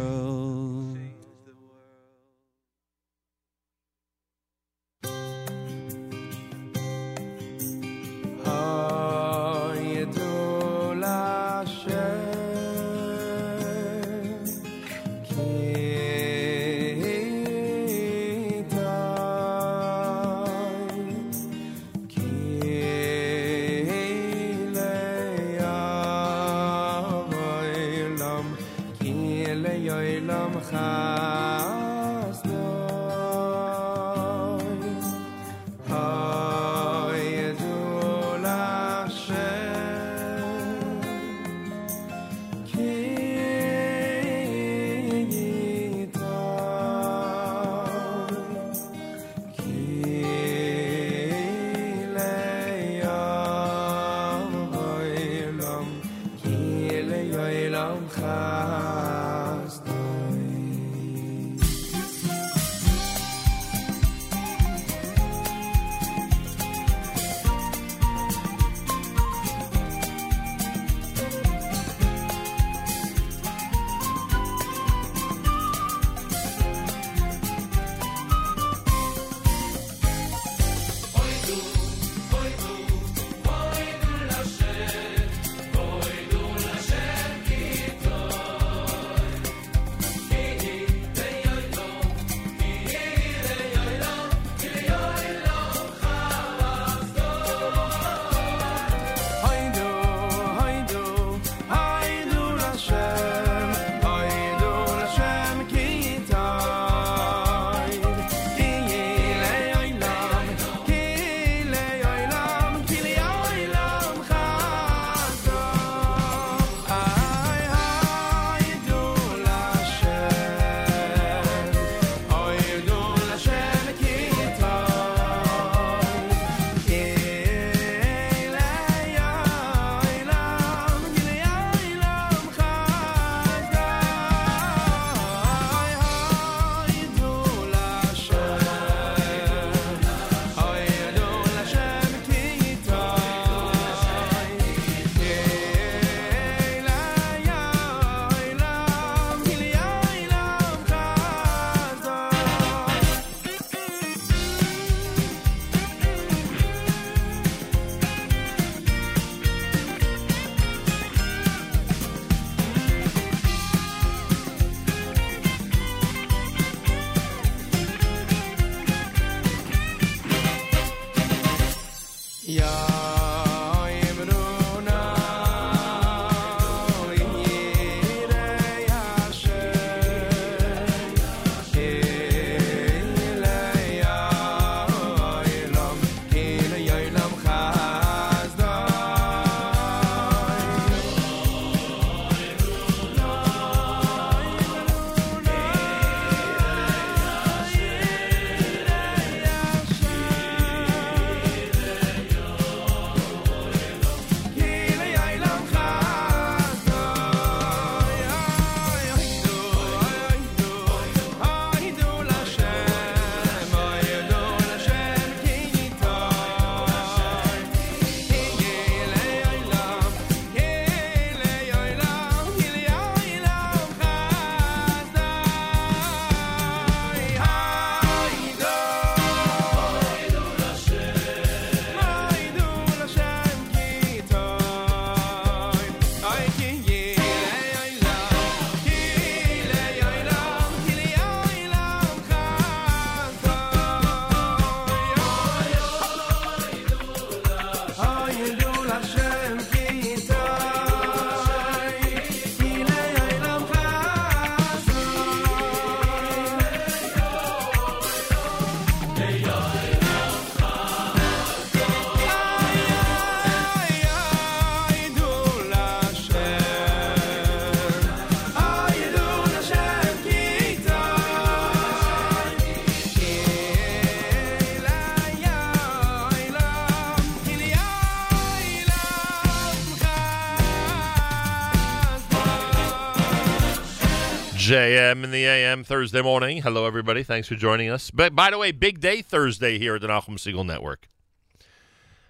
JM in the AM Thursday morning. Hello, everybody. Thanks for joining us. But by the way, big day Thursday here at the Nachum Segal Network.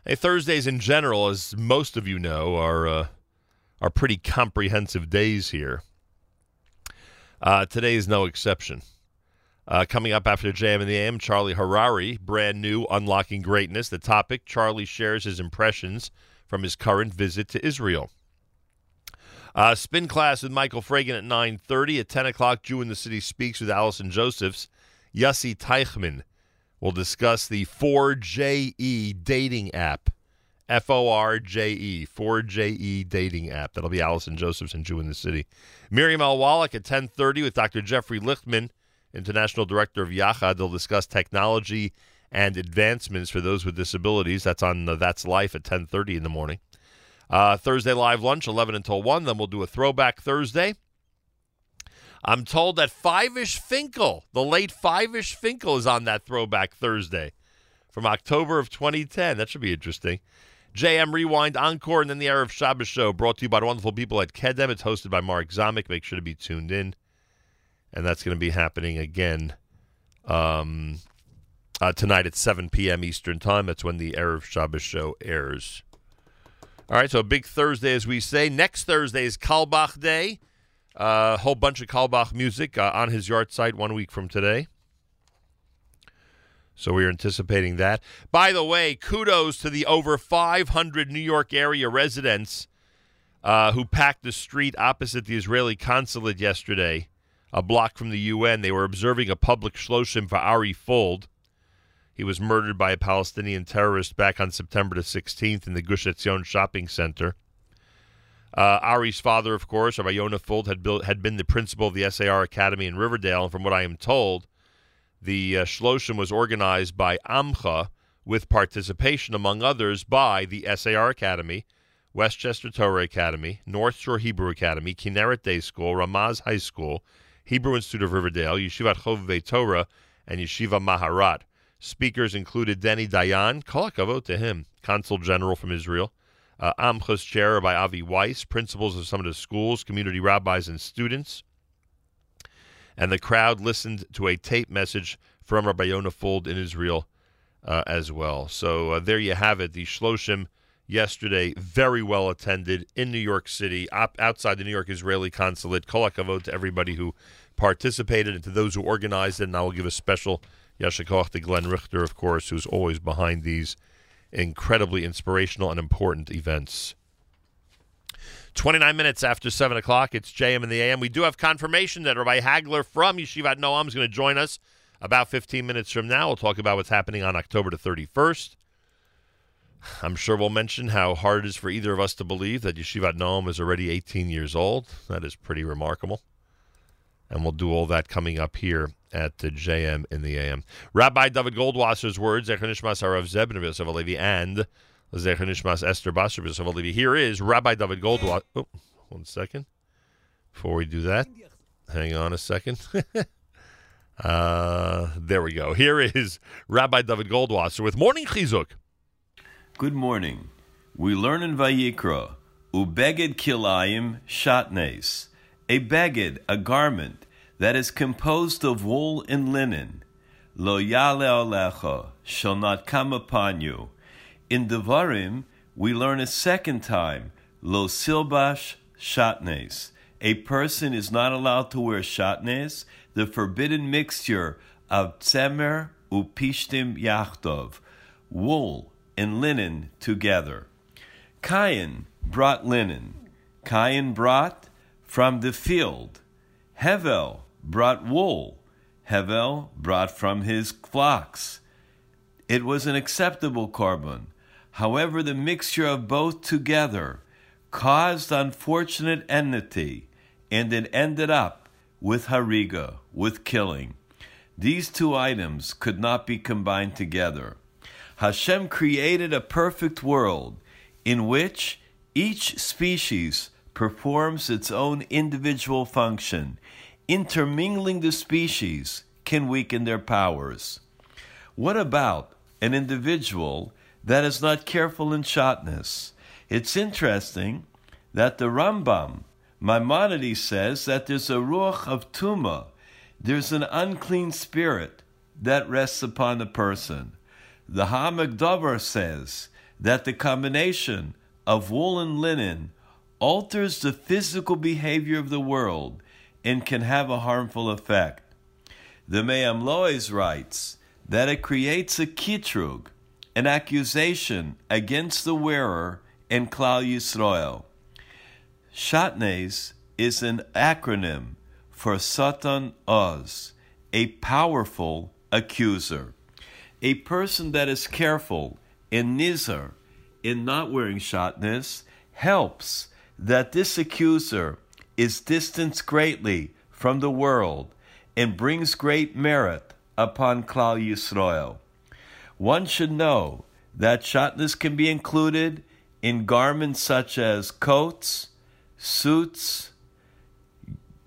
Hey, Thursdays in general, as most of you know, are pretty comprehensive days here. Today is no exception. Coming up after JM and the AM, Charlie Harari, brand new Unlocking Greatness. The topic, Charlie shares his impressions from his current visit to Israel. Spin Class with Michael Fragan at 9:30. At 10 o'clock, Jew in the City Speaks with Allison Josephs. Yassi Teichman will discuss the 4JE dating app. F-O-R-J-E, 4JE dating app. That'll be Allison Josephs and Jew in the City. Miriam Alwalek at 10:30 with Dr. Jeffrey Lichtman, International Director of Yachad. They'll discuss technology and advancements for those with disabilities. That's on That's Life at 10:30 in the morning. Thursday live lunch, 11 until 1. Then we'll do a Throwback Thursday. I'm told that 5-ish Finkel, the late 5-ish Finkel, is on that Throwback Thursday from October of 2010. That should be interesting. JM Rewind, Encore, and then the Erev Shabbos Show, brought to you by the wonderful people at KEDEM. It's hosted by Mark Zomick. Make sure to be tuned in. And that's going to be happening again tonight at 7 p.m. Eastern Time. That's when the Erev Shabbos Show airs. All right, so a big Thursday, as we say. Next Thursday is Kalbach Day. A whole bunch of Kalbach music on his yard site 1 week from today. So we are anticipating that. By the way, kudos to the over 500 New York area residents who packed the street opposite the Israeli consulate yesterday, a block from the UN. They were observing a public shloshim for Ari Fuld. He was murdered by a Palestinian terrorist back on September the 16th in the Gush Etzion shopping center. Ari's father, of course, Rabbi Yonah Fuld, had been the principal of the SAR Academy in Riverdale. And from what I am told, the shloshim was organized by Amcha with participation, among others, by the SAR Academy, Westchester Torah Academy, North Shore Hebrew Academy, Kinneret Day School, Ramaz High School, Hebrew Institute of Riverdale, Yeshivat Chovvei Torah, and Yeshiva Maharat. Speakers included Denny Dayan, kol hakavod to him, Consul General from Israel, Amcha's chair by Avi Weiss, principals of some of the schools, community rabbis, and students. And the crowd listened to a tape message from Rabbi Yonah Fuld in Israel as well. So there you have it. The Shloshim yesterday, very well attended in New York City, outside the New York Israeli consulate. Kol hakavod to everybody who participated and to those who organized it. And I will give a special Yashar koach to Glenn Richter, of course, who's always behind these incredibly inspirational and important events. 29 minutes after 7 o'clock, it's JM and the AM. We do have confirmation that Rabbi Hagler from Yeshivat Noam is going to join us about 15 minutes from now. We'll talk about what's happening on October the 31st. I'm sure we'll mention how hard it is for either of us to believe that Yeshivat Noam is already 18 years old. That is pretty remarkable. And we'll do all that coming up here at the JM in the AM. Rabbi David Goldwasser's words, Zecher Nishmas Harav Zeb B'Yosef Alevi and Zecher Nishmas Esther Basser B'Yosef Alevi. Here is Rabbi David Goldwasser. Oh, 1 second. Before we do that, hang on a second. There we go. Here is Rabbi David Goldwasser with Morning Chizuk. Good morning. We learn in Vayikra, Ubeged Kilayim Shatnes. A beged, a garment, that is composed of wool and linen, lo yale alecha, shall not come upon you. In Devarim, we learn a second time, lo silbash shatnes. A person is not allowed to wear shatnes, the forbidden mixture of tzemer upishtim yachtov, wool and linen together. Cain brought linen. Cain brought from the field. Hevel brought wool. Hevel brought from his flocks. It was an acceptable korban. However, the mixture of both together caused unfortunate enmity, and it ended up with hariga, with killing. These two items could not be combined together. Hashem created a perfect world in which each species performs its own individual function. Intermingling the species can weaken their powers. What about an individual that is not careful in shatnez? It's interesting that the Rambam, Maimonides, says that there's a ruach of tuma, there's an unclean spirit that rests upon the person. The Hamag Dover says that the combination of wool and linen alters the physical behavior of the world and can have a harmful effect. The Me'amlois writes that it creates a kitrug, an accusation against the wearer in Klal Yisrael. Shatnez is an acronym for Satan Oz, a powerful accuser. A person that is careful and nizar in not wearing shatnez helps that this accuser is distanced greatly from the world and brings great merit upon Klal Yisrael. One should know that shatnez can be included in garments such as coats, suits,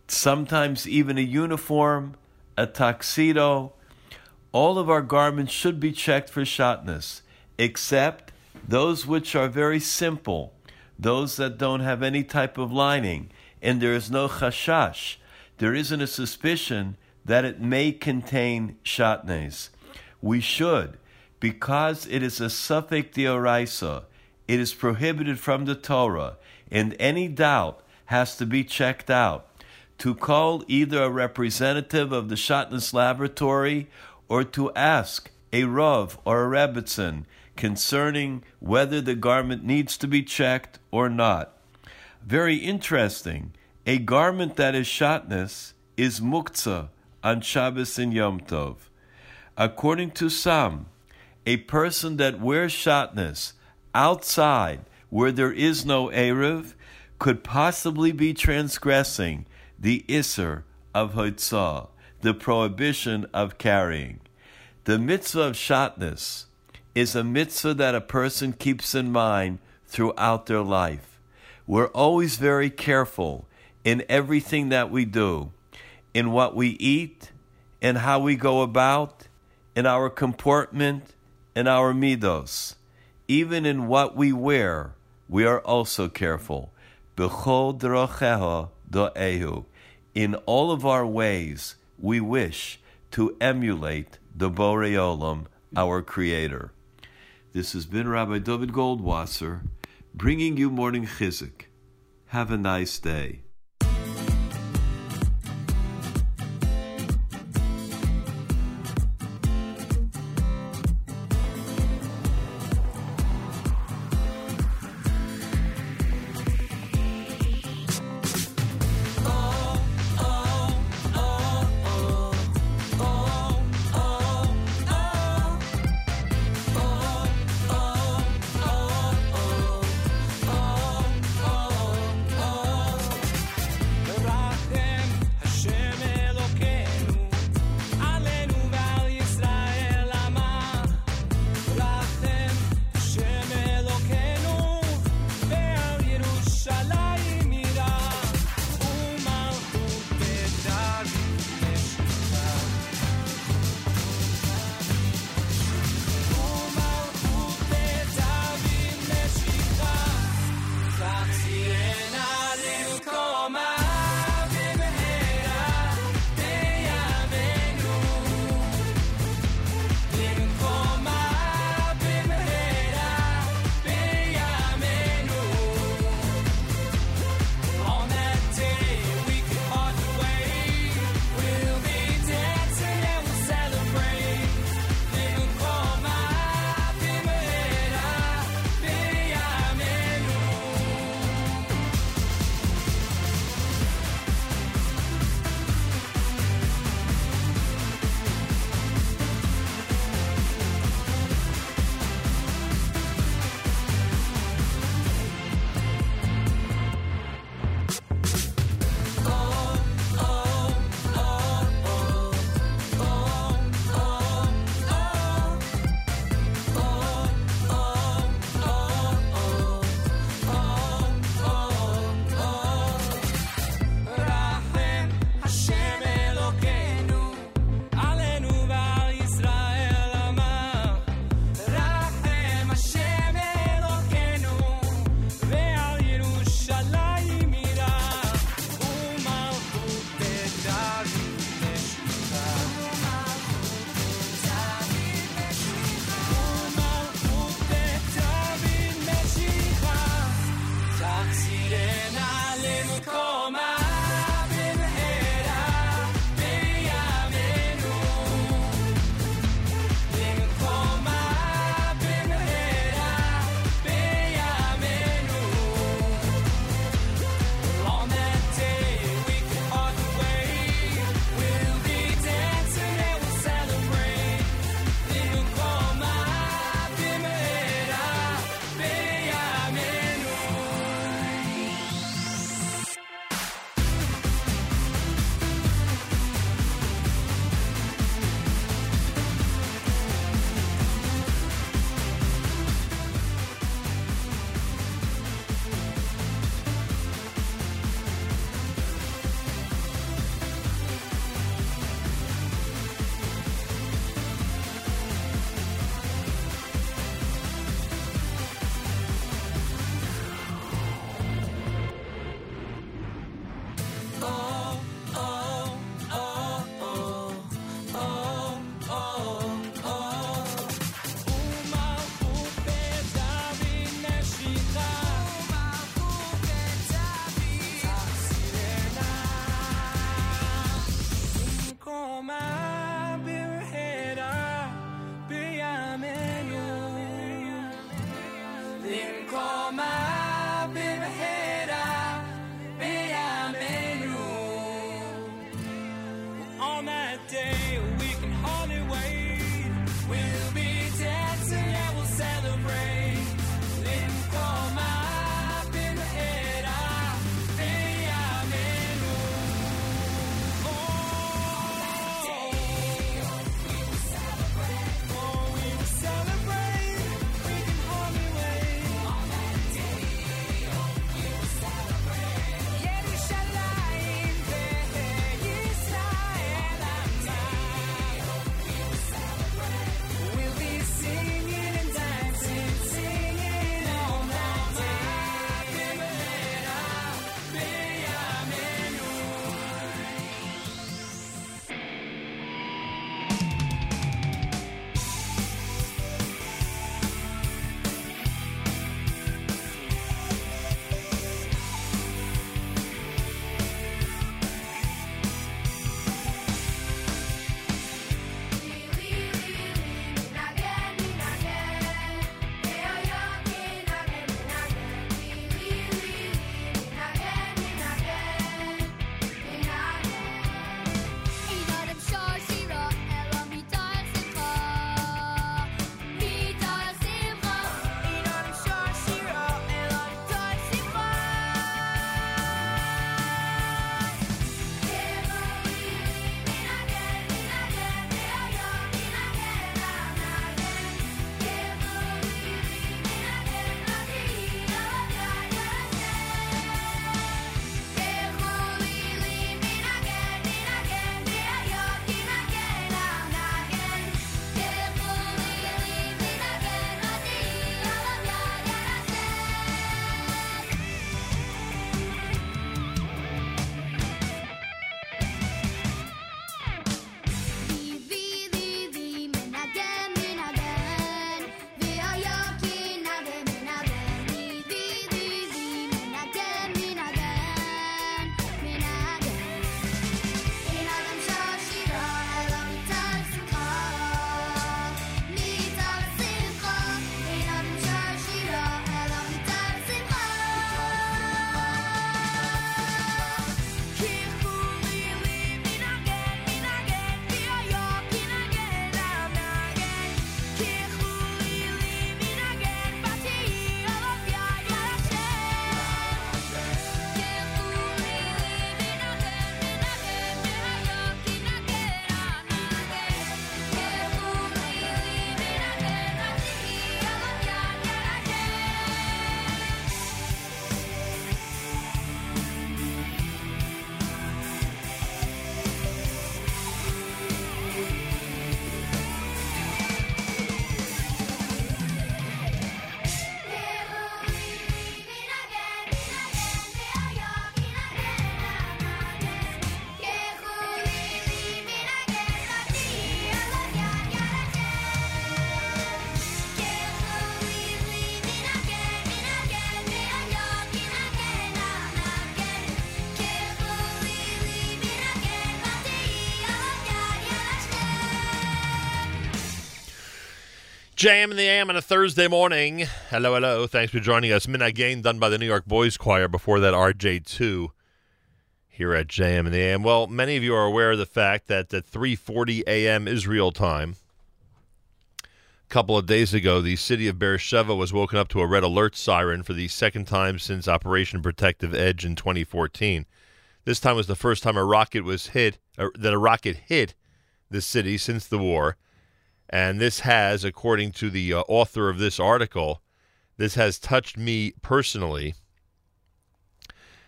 sometimes even a uniform, a tuxedo. All of our garments should be checked for shatnez, except those which are very simple, those that don't have any type of lining, and there is no chashash. There isn't a suspicion that it may contain shatnez. We should, because it is a suffik d'oraisa. It is prohibited from the Torah, and any doubt has to be checked out. To call either a representative of the Shatnez Laboratory or to ask a Rav or a Rebbetzin concerning whether the garment needs to be checked or not. Very interesting, a garment that is Shatnez is Muktzah on Shabbos and Yom Tov. According to some, a person that wears Shatnez outside where there is no Erev could possibly be transgressing the Isser of Hotzah, the prohibition of carrying. The mitzvah of Shatnez is a mitzvah that a person keeps in mind throughout their life. We're always very careful in everything that we do, in what we eat, in how we go about, in our comportment, in our midos. Even in what we wear, we are also careful. B'chol drocheho do'ehu. In all of our ways, we wish to emulate the Borei Olam, our Creator. This has been Rabbi David Goldwasser, bringing you Morning Chizuk. Have a nice day. JM and the AM on a Thursday morning. Hello, hello. Thanks for joining us. Midnight Gain done by the New York Boys Choir. Before that, RJ2 here at JM and the AM. Well, many of you are aware of the fact that at 3:40 a.m. Israel time, a couple of days ago, the city of Beersheva was woken up to a red alert siren for the second time since Operation Protective Edge in 2014. This time was the first time a rocket hit the city since the war. And this has, according to the author of this article, this has touched me personally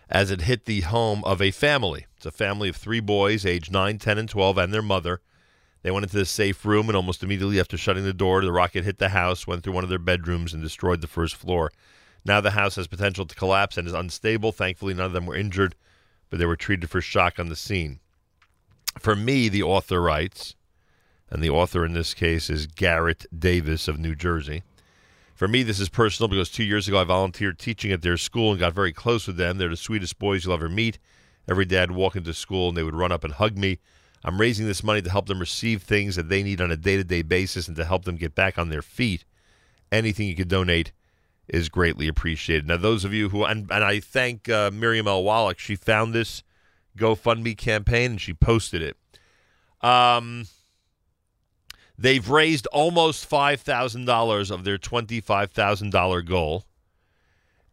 as it hit the home of a family. It's a family of three boys, aged 9, 10, and 12, and their mother. They went into the safe room, and almost immediately after shutting the door, the rocket hit the house, went through one of their bedrooms, and destroyed the first floor. Now the house has potential to collapse and is unstable. Thankfully, none of them were injured, but they were treated for shock on the scene. For me, the author writes, and the author in this case is Garrett Davis of New Jersey. For me, this is personal because 2 years ago I volunteered teaching at their school and got very close with them. They're the sweetest boys you'll ever meet. Every day I'd walk into school and they would run up and hug me. I'm raising this money to help them receive things that they need on a day-to-day basis and to help them get back on their feet. Anything you can donate is greatly appreciated. Now, those of you who, and I thank Miriam Alwalek. She found this GoFundMe campaign and she posted it. They've raised almost $5,000 of their $25,000 goal.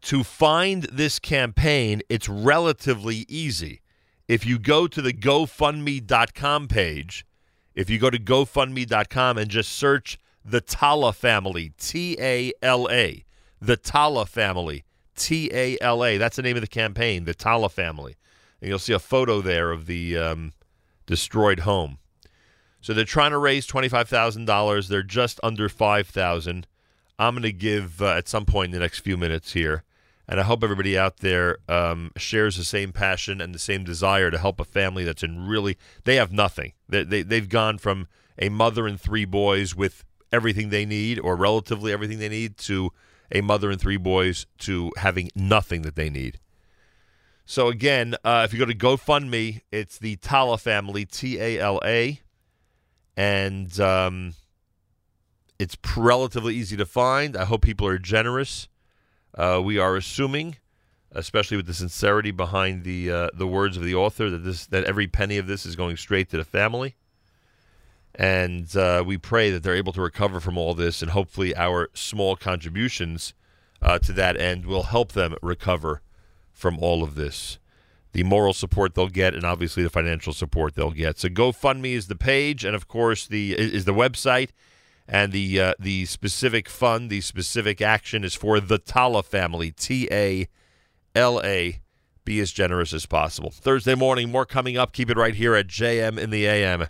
To find this campaign, it's relatively easy. If you go to the GoFundMe.com page, if you go to GoFundMe.com and just search the Tala family, T-A-L-A, the Tala family, T-A-L-A. That's the name of the campaign, the Tala family. And you'll see a photo there of the destroyed home. So they're trying to raise $25,000. They're just under $5,000. I'm going to give at some point in the next few minutes here. And I hope everybody out there shares the same passion and the same desire to help a family that's in really... They have nothing. They've gone from a mother and three boys with everything they need, or relatively everything they need, to a mother and three boys to having nothing that they need. So again, if you go to GoFundMe, it's the Tala family, T-A-L-A. And it's relatively easy to find. I hope people are generous. We are assuming, especially with the sincerity behind the words of the author, that every penny of this is going straight to the family. And we pray that they're able to recover from all this, and hopefully our small contributions to that end will help them recover from all of this. The moral support they'll get, and obviously the financial support they'll get. So GoFundMe is the page, and of course is the website, and the specific fund, the specific action is for the Tala family, T-A-L-A. Be as generous as possible. Thursday morning, more coming up. Keep it right here at JM in the AM.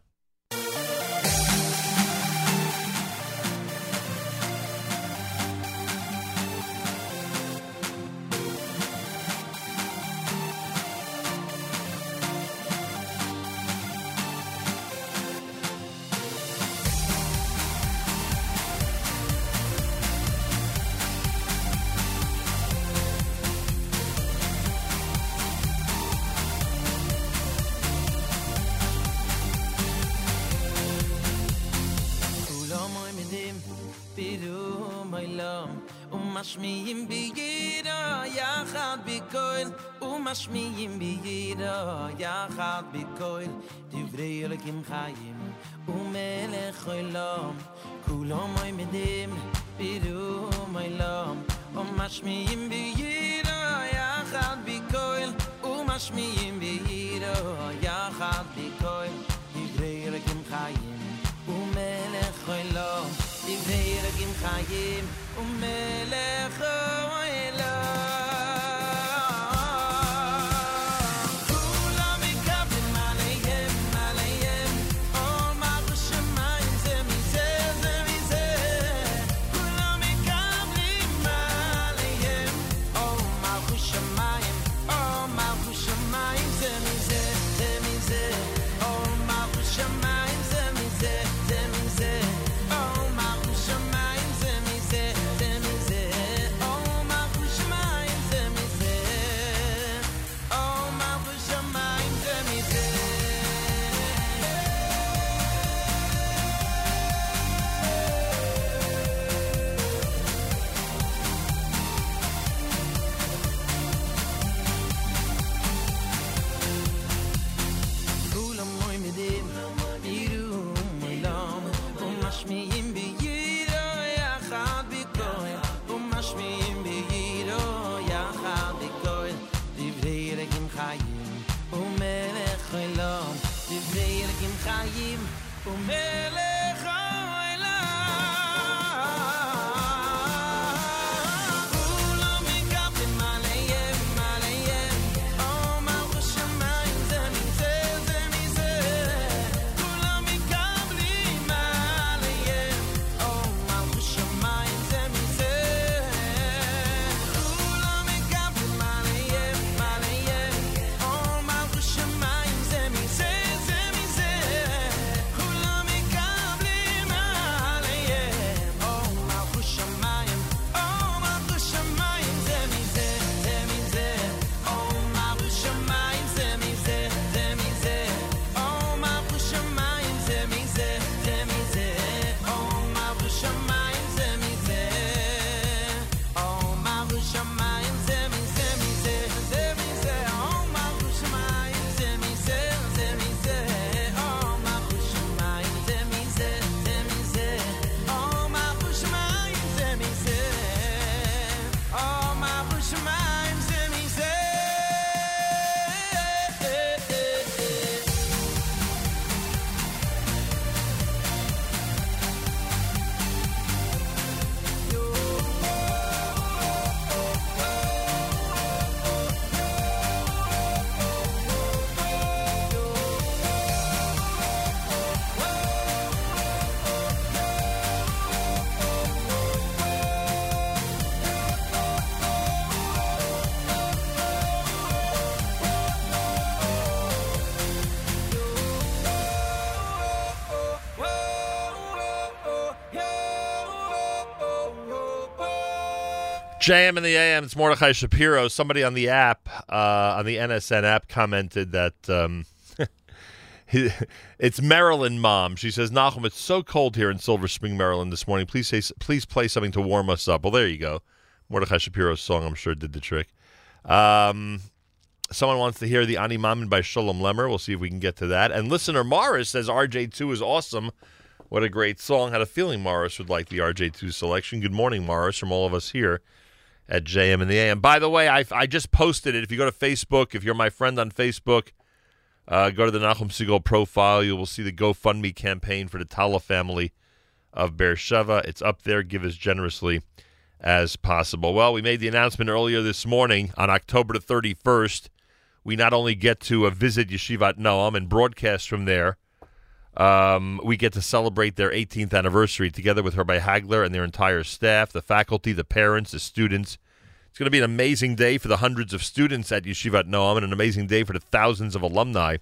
JM in the AM, it's Mordechai Shapiro. Somebody on the app, on the NSN app, commented that it's Maryland Mom. She says, Nachum, it's so cold here in Silver Spring, Maryland this morning. Please play something to warm us up. Well, there you go. Mordechai Shapiro's song, I'm sure, did the trick. Someone wants to hear the Ani Mamin by Sholem Lemmer. We'll see if we can get to that. And listener Morris says RJ2 is awesome. What a great song. Had a feeling Morris would like the RJ2 selection. Good morning, Morris, from all of us here at JM and the AM. By the way, I just posted it. If you go to Facebook, if you're my friend on Facebook, go to the Nachum Segal profile. You will see the GoFundMe campaign for the Tala family of Beersheva. It's up there. Give as generously as possible. Well, we made the announcement earlier this morning on October the 31st. We not only get to visit Yeshivat Noam and broadcast from there, we get to celebrate their 18th anniversary together with Rabbi Hagler and their entire staff, the faculty, the parents, the students. It's going to be an amazing day for the hundreds of students at Yeshivat Noam and an amazing day for the thousands of alumni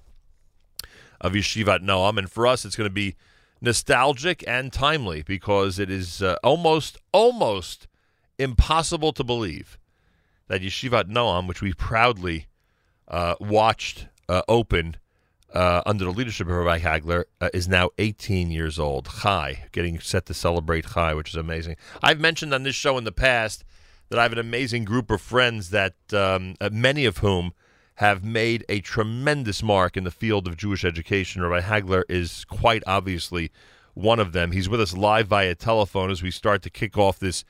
of Yeshivat Noam. And for us, it's going to be nostalgic and timely because it is almost impossible to believe that Yeshivat Noam, which we proudly watched open under the leadership of Rabbi Hagler, is now 18 years old. Chai, getting set to celebrate Chai, which is amazing. I've mentioned on this show in the past that I have an amazing group of friends that many of whom have made a tremendous mark in the field of Jewish education. Rabbi Hagler is quite obviously one of them. He's with us live via telephone as we start to kick off this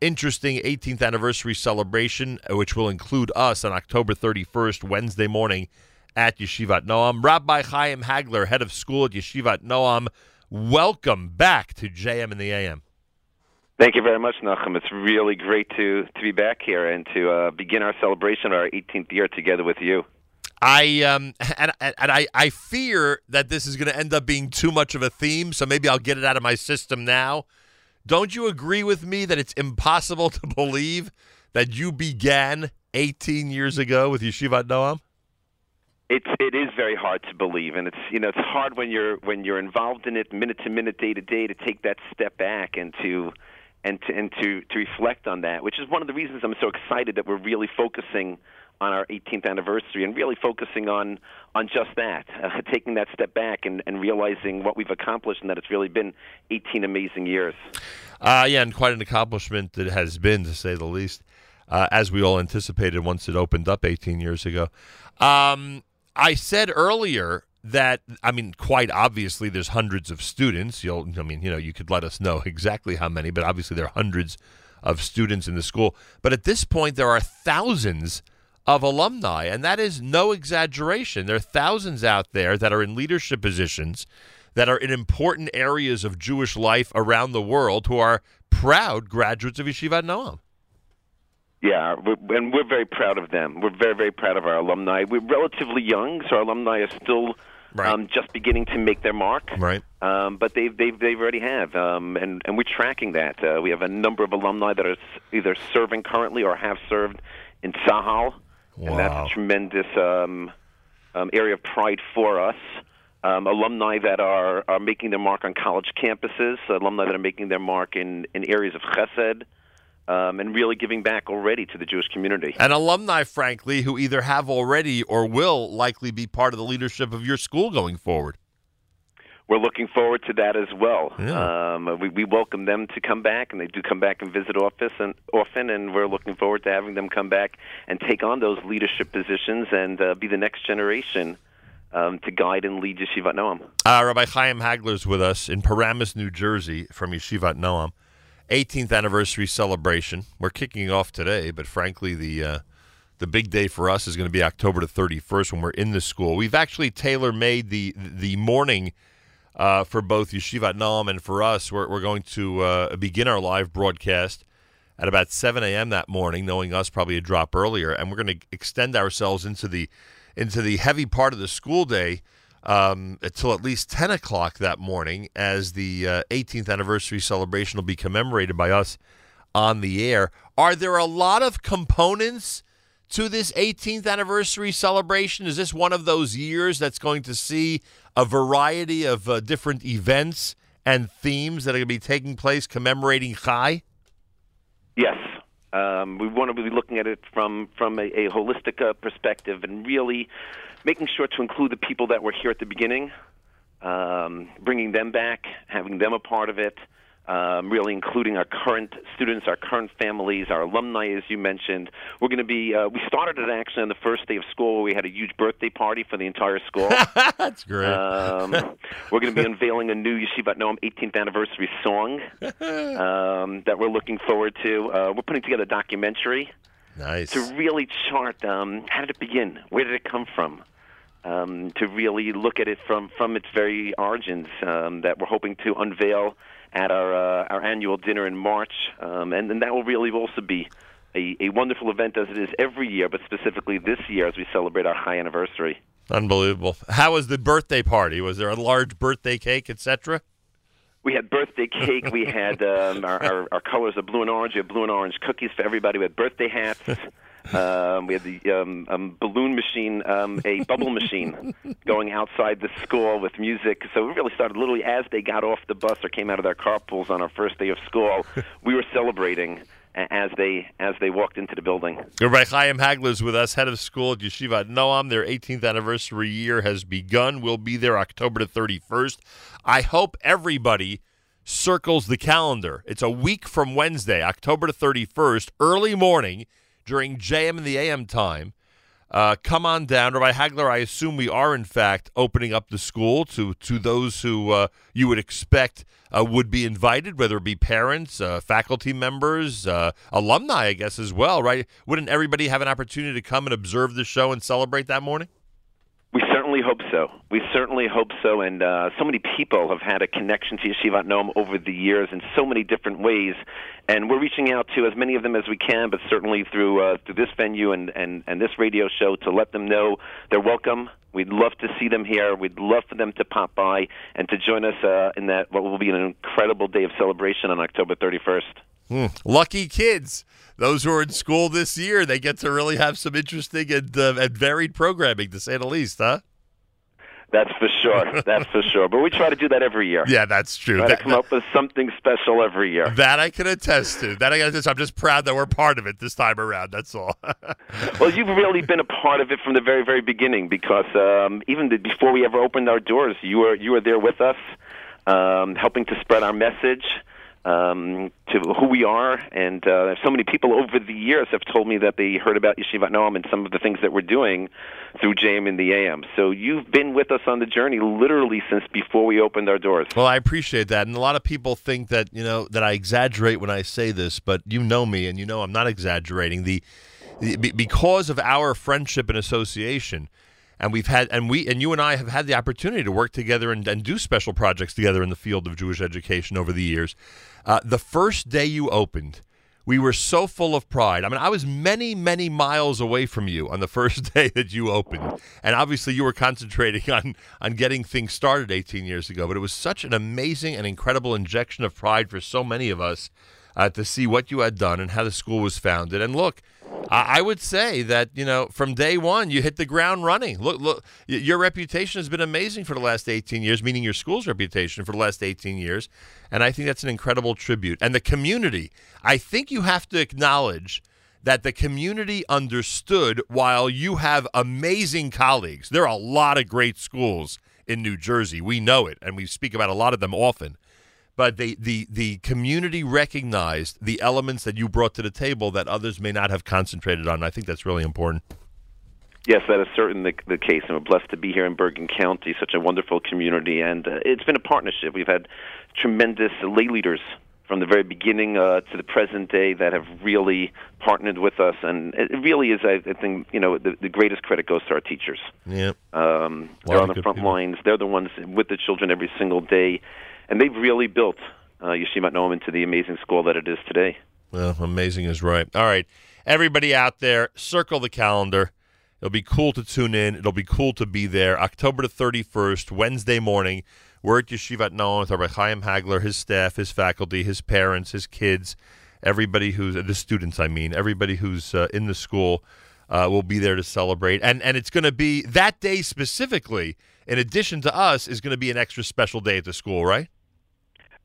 interesting 18th anniversary celebration, which will include us on October 31st, Wednesday morning at Yeshivat Noam. Rabbi Chaim Hagler, head of school at Yeshivat Noam, welcome back to JM and the AM. Thank you very much, Nachum. It's really great to be back here and to begin our celebration of our 18th year together with you. I fear that this is going to end up being too much of a theme, so maybe I'll get it out of my system now. Don't you agree with me that it's impossible to believe that you began 18 years ago with Yeshivat Noam? It is very hard to believe, and it's hard when you're involved in it minute to minute, day to day, to take that step back and to reflect on that, which is one of the reasons I'm so excited that we're really focusing on our 18th anniversary and really focusing on just that, taking that step back and realizing what we've accomplished and that it's really been 18 amazing years. Yeah, and quite an accomplishment it has been, to say the least, as we all anticipated once it opened up 18 years ago. I said earlier that, I mean, quite obviously there's hundreds of students. You could let us know exactly how many, but obviously there are hundreds of students in the school. But at this point, there are thousands of alumni, and that is no exaggeration. There are thousands out there that are in leadership positions, that are in important areas of Jewish life around the world, who are proud graduates of Yeshivat Noam. Yeah, and we're very proud of them. We're very, very proud of our alumni. We're relatively young, so our alumni are still just beginning to make their mark. Right. But they've already have, and we're tracking that. We have a number of alumni that are either serving currently or have served in Tzahal. Wow. And that's a tremendous area of pride for us. Alumni that are making their mark on college campuses, alumni that are making their mark in areas of chesed, and really giving back already to the Jewish community. And alumni, frankly, who either have already or will likely be part of the leadership of your school going forward. We're looking forward to that as well. Yeah. We welcome them to come back, and they do come back and visit often, and we're looking forward to having them come back and take on those leadership positions and be the next generation to guide and lead Yeshivat Noam. Rabbi Chaim Hagler's with us in Paramus, New Jersey, from Yeshivat Noam. 18th anniversary celebration. We're kicking off today, but frankly, the big day for us is going to be October the 31st when we're in the school. We've actually tailor-made the morning for both Yeshivat Noam and for us. We're going to begin our live broadcast at about 7 a.m. that morning, knowing us probably a drop earlier, and we're going to extend ourselves into the heavy part of the school day until at least 10 o'clock that morning, as the 18th anniversary celebration will be commemorated by us on the air. Are there a lot of components to this 18th anniversary celebration? Is this one of those years that's going to see a variety of different events and themes that are going to be taking place commemorating Chai? Yes, We want to be looking at it from a holistic perspective and really making sure to include the people that were here at the beginning, bringing them back, having them a part of it, really including our current students, our current families, our alumni, as you mentioned. We're going to be, we started it actually on the first day of school. We had a huge birthday party for the entire school. That's great. We're going to be unveiling a new Yeshivat Noam 18th anniversary song that we're looking forward to. We're putting together a documentary. Nice. To really chart how did it begin? Where did it come from? To really look at it from its very origins that we're hoping to unveil at our annual dinner in March. And that will really also be a wonderful event as it is every year, but specifically this year as we celebrate our high anniversary. Unbelievable. How was the birthday party? Was there a large birthday cake, etc.? We had birthday cake. We had our colors of blue and orange. We had blue and orange cookies for everybody. We had birthday hats. We had the balloon machine, a bubble machine going outside the school with music. So we really started literally as they got off the bus or came out of their carpools on our first day of school. We were celebrating as they walked into the building. Rabbi Chaim Hagler is with us, head of school at Yeshivat Noam. Their 18th anniversary year has begun. We'll be there October 31st. I hope everybody circles the calendar. It's a week from Wednesday, October 31st, early morning, during JM and the AM time. Come on down. Rabbi Hagler, I assume we are, in fact, opening up the school to those who you would expect would be invited, whether it be parents, faculty members, alumni, I guess, as well, right? Wouldn't everybody have an opportunity to come and observe the show and celebrate that morning? We certainly hope so. We certainly hope so, and so many people have had a connection to Yeshivat Noam over the years in so many different ways, and we're reaching out to as many of them as we can, but certainly through this venue and this radio show to let them know they're welcome. We'd love to see them here. We'd love for them to pop by and to join us in that what will be an incredible day of celebration on October 31st. Lucky kids. Those who are in school this year, they get to really have some interesting and varied programming, to say the least, huh? That's for sure. That's for sure. But we try to do that every year. Yeah, that's true. Try to come up with something special every year. That I can attest to. I'm just proud that we're part of it this time around. That's all. Well, you've really been a part of it from the very, very beginning, because even before we ever opened our doors, you were there with us, helping to spread our message. To who we are, and so many people over the years have told me that they heard about Yeshivat Noam and some of the things that we're doing through JM and the AM. So you've been with us on the journey literally since before we opened our doors. Well, I appreciate that, and a lot of people think that that I exaggerate when I say this, but you know me, and you know I'm not exaggerating. Because of our friendship and association. And you and I have had the opportunity to work together and do special projects together in the field of Jewish education over the years. The first day you opened, we were so full of pride. I mean, I was many, many miles away from you on the first day that you opened. And obviously you were concentrating on getting things started 18 years ago. But it was such an amazing and incredible injection of pride for so many of us to see what you had done and how the school was founded. And look, I would say that, from day one, you hit the ground running. Look, your reputation has been amazing for the last 18 years, meaning your school's reputation for the last 18 years, and I think that's an incredible tribute. And the community, I think you have to acknowledge that the community understood, while you have amazing colleagues. There are a lot of great schools in New Jersey. We know it, and we speak about a lot of them often. But the community recognized the elements that you brought to the table that others may not have concentrated on. I think that's really important. Yes, that is certainly the case, and we're blessed to be here in Bergen County, such a wonderful community. And it's been a partnership. We've had tremendous lay leaders from the very beginning to the present day that have really partnered with us. And it really is, I think, the greatest credit goes to our teachers. Yeah. They're on the front lines. They're the ones with the children every single day. And they've really built Yeshivat Noam into the amazing school that it is today. Well, amazing is right. All right, everybody out there, circle the calendar. It'll be cool to tune in. It'll be cool to be there. October 31st, Wednesday morning, we're at Yeshivat Noam with Rabbi Chaim Hagler, his staff, his faculty, his parents, his kids, everybody who's the students. I mean, everybody who's in the school will be there to celebrate. And it's going to be that day specifically. In addition to us, is going to be an extra special day at the school, right?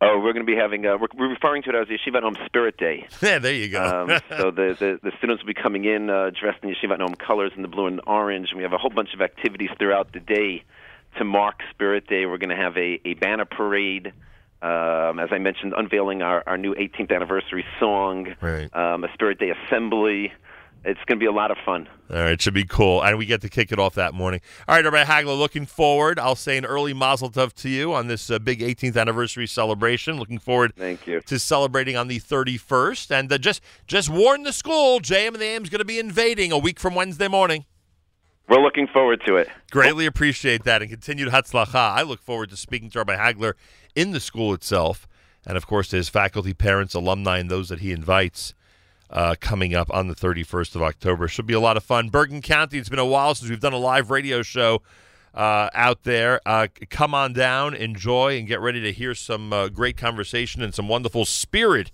Oh, we're going to be having we're referring to it as Yeshivat Noam Spirit Day. Yeah, there you go. So the students will be coming in dressed in Yeshivat Noam colors in the blue and orange, and we have a whole bunch of activities throughout the day to mark Spirit Day. We're going to have a banner parade. As I mentioned, unveiling our new 18th anniversary song, right. A Spirit Day assembly. It's going to be a lot of fun. All right, it should be cool. And we get to kick it off that morning. All right, everybody, Hagler, looking forward. I'll say an early mazel tov to you on this big 18th anniversary celebration. Looking forward to celebrating on the 31st. And just warn the school, JM and the AM's going to be invading a week from Wednesday morning. We're looking forward to it. Greatly appreciate that, and continued hatzlacha. I look forward to speaking to Rabbi Hagler in the school itself, and, of course, to his faculty, parents, alumni, and those that he invites coming up on the 31st of October. Should be a lot of fun. Bergen County, it's been a while since we've done a live radio show out there. Come on down, enjoy, and get ready to hear some great conversation and some wonderful spirit,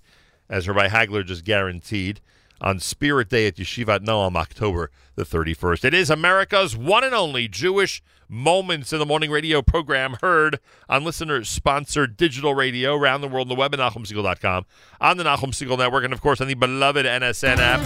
as Rabbi Hagler just guaranteed, on Spirit Day at Yeshivat Noam, October the 31st. It is America's one and only Jewish Moments in the Morning radio program, heard on listener-sponsored digital radio around the world on the web at NachumSegal.com, on the Nachum Segal Network, and, of course, on the beloved NSN app.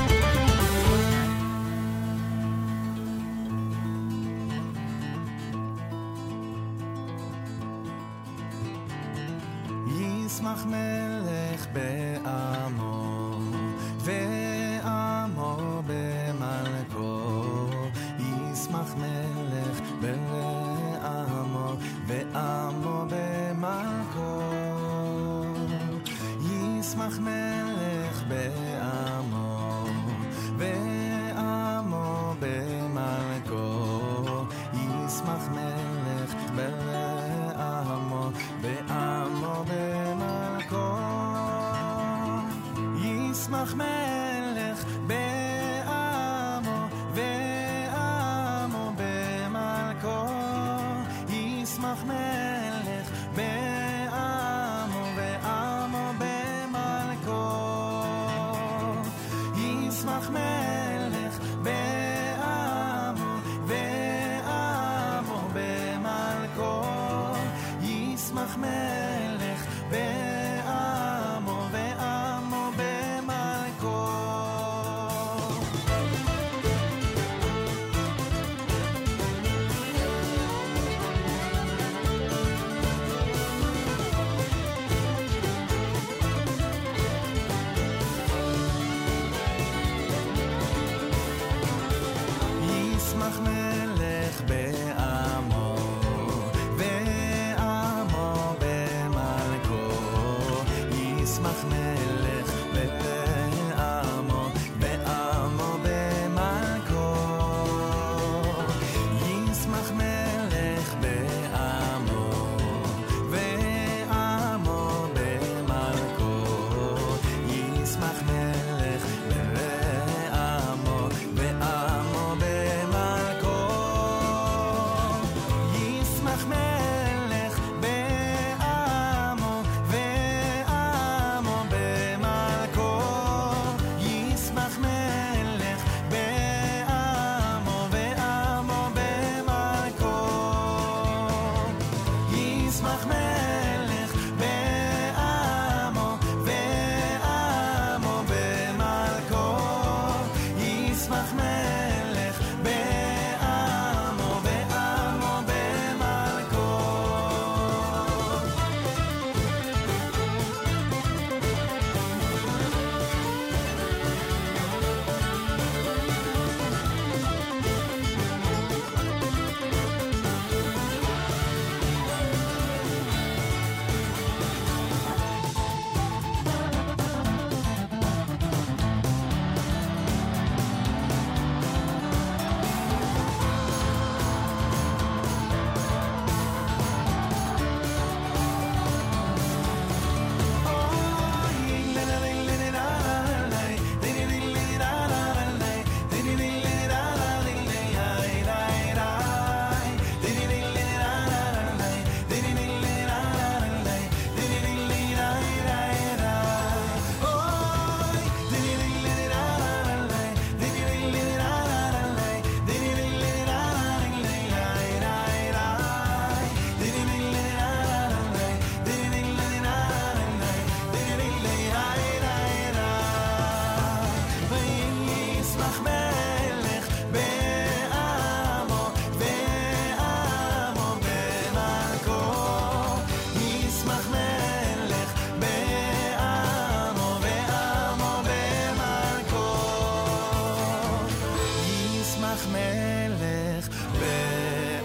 מלך מלך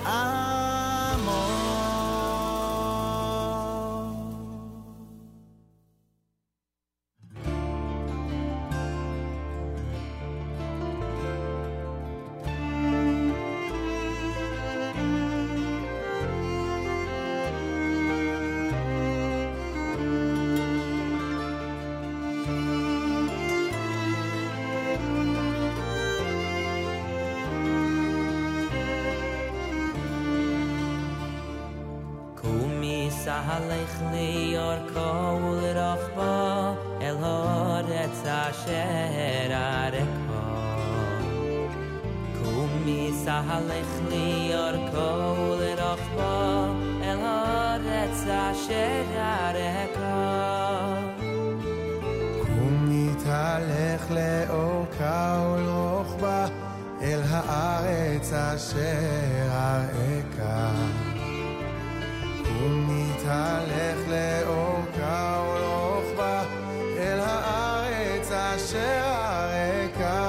בעמו. Halech lior kol rafba el horetz asher arekha kumi sahalech lior kol rafba el horetz asher arekha kumi talech leor kol rafba el haaretz asher arekha ומתהלך לאורכה ולרוחבה אל הארץ אשר הריקה.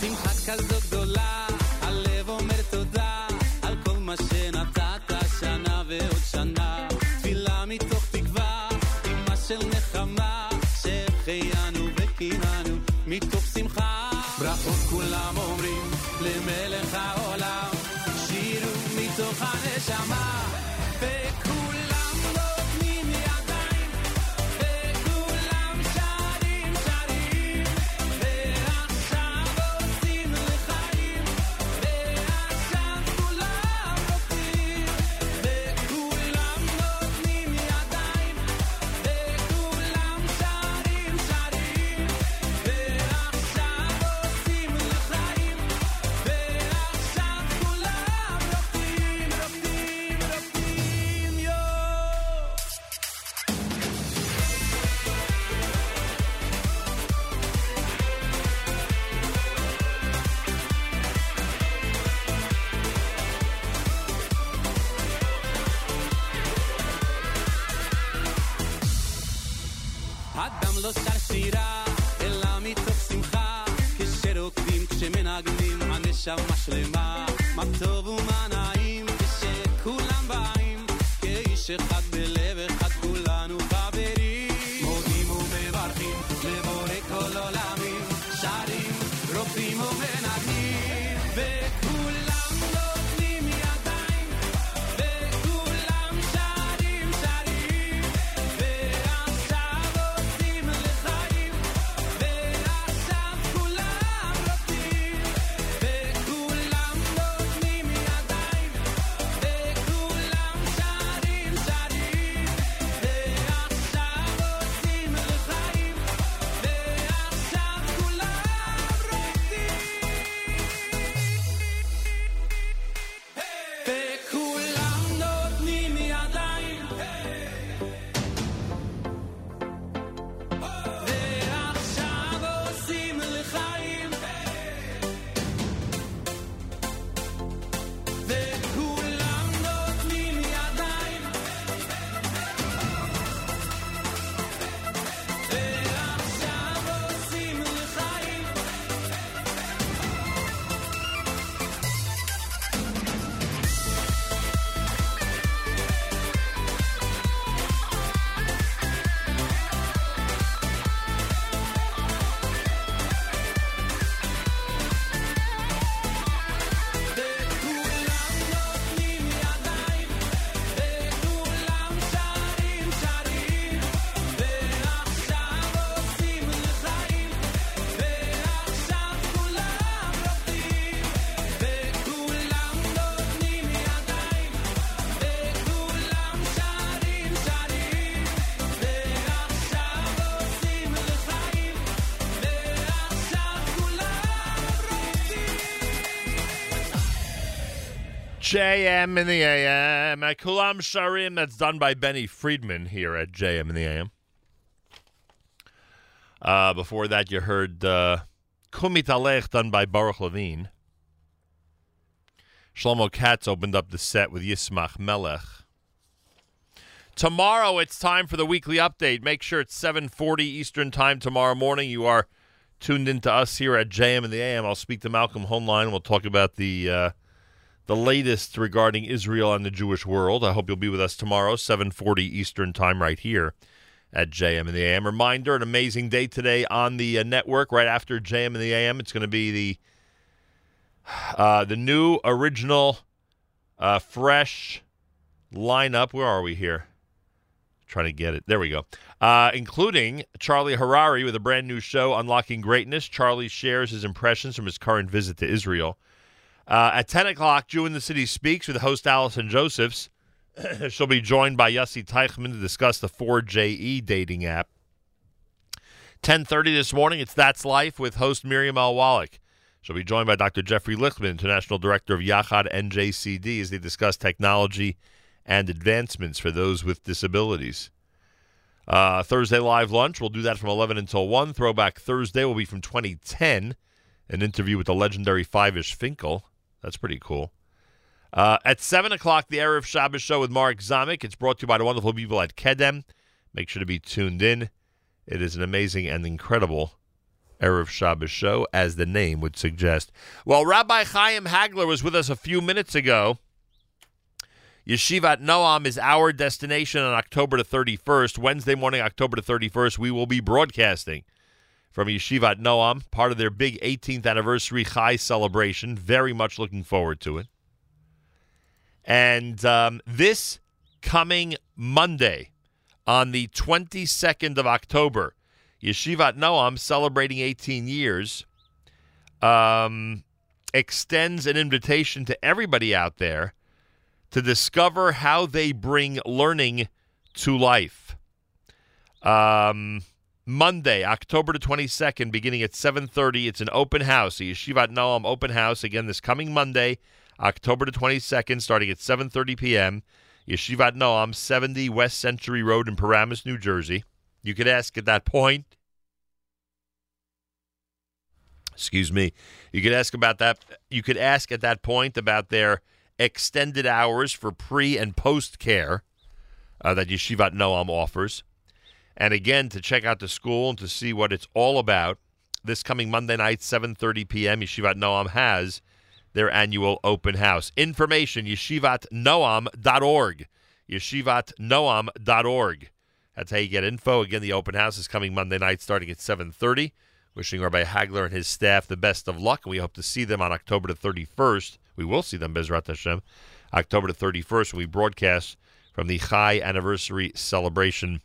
שמחת כזו גדולה, הלב אומר תודה. JM in the AM at Kulam Sharim. That's done by Benny Friedman here at JM in the AM. Before that, you heard Kumit Alech done by Baruch Levine. Shlomo Katz opened up the set with Yismach Melech. Tomorrow, it's time for the weekly update. Make sure it's 7:40 Eastern Time tomorrow morning. You are tuned in to us here at JM in the AM. I'll speak to Malcolm Honlein. We'll talk about the latest regarding Israel and the Jewish world. I hope you'll be with us tomorrow, 7:40 Eastern Time, right here at JM and the AM. Reminder, an amazing day today on the network. Right after JM and the AM, it's going to be the new, original, fresh lineup. Where are we here? Trying to get it. There we go. Including Charlie Harari with a brand new show, Unlocking Greatness. Charlie shares his impressions from his current visit to Israel. At 10 o'clock, Jew in the City Speaks with host Allison Josephs. She'll be joined by Yassi Teichman to discuss the 4JE dating app. 10:30 this morning, it's That's Life with host Miriam Alwalek. She'll be joined by Dr. Jeffrey Lichtman, International Director of Yachad NJCD, as they discuss technology and advancements for those with disabilities. Thursday Live Lunch, we'll do that from 11 until 1. Throwback Thursday will be from 2010, an interview with the legendary 5-ish Finkel. That's pretty cool. At 7 o'clock, the Erev Shabbos show with Mark Zomick. It's brought to you by the wonderful people at KEDEM. Make sure to be tuned in. It is an amazing and incredible Erev Shabbos show, as the name would suggest. Well, Rabbi Chaim Hagler was with us a few minutes ago. Yeshivat Noam is our destination on October the 31st. Wednesday morning, October the 31st, we will be broadcasting from Yeshivat Noam, part of their big 18th anniversary Chai celebration. Very much looking forward to it. And this coming Monday, on the 22nd of October, Yeshivat Noam, celebrating 18 years, extends an invitation to everybody out there to discover how they bring learning to life. Monday, October the 22nd, beginning at 7:30, it's an open house, a Yeshivat Noam open house, again this coming Monday, October the 22nd, starting at 7:30 p.m., Yeshivat Noam, 70 West Century Road in Paramus, New Jersey. You could ask at that point. Excuse me. You could ask about that. You could ask at that point about their extended hours for pre and post care that Yeshivat Noam offers. And again, to check out the school and to see what it's all about, this coming Monday night, 7:30 p.m., Yeshivat Noam has their annual open house. Information, yeshivatnoam.org. Yeshivatnoam.org. That's how you get info. Again, the open house is coming Monday night starting at 7:30. Wishing Rabbi Hagler and his staff the best of luck. We hope to see them on October the 31st. We will see them, Bezrat Hashem, October the 31st, when we broadcast from the Chai Anniversary Celebration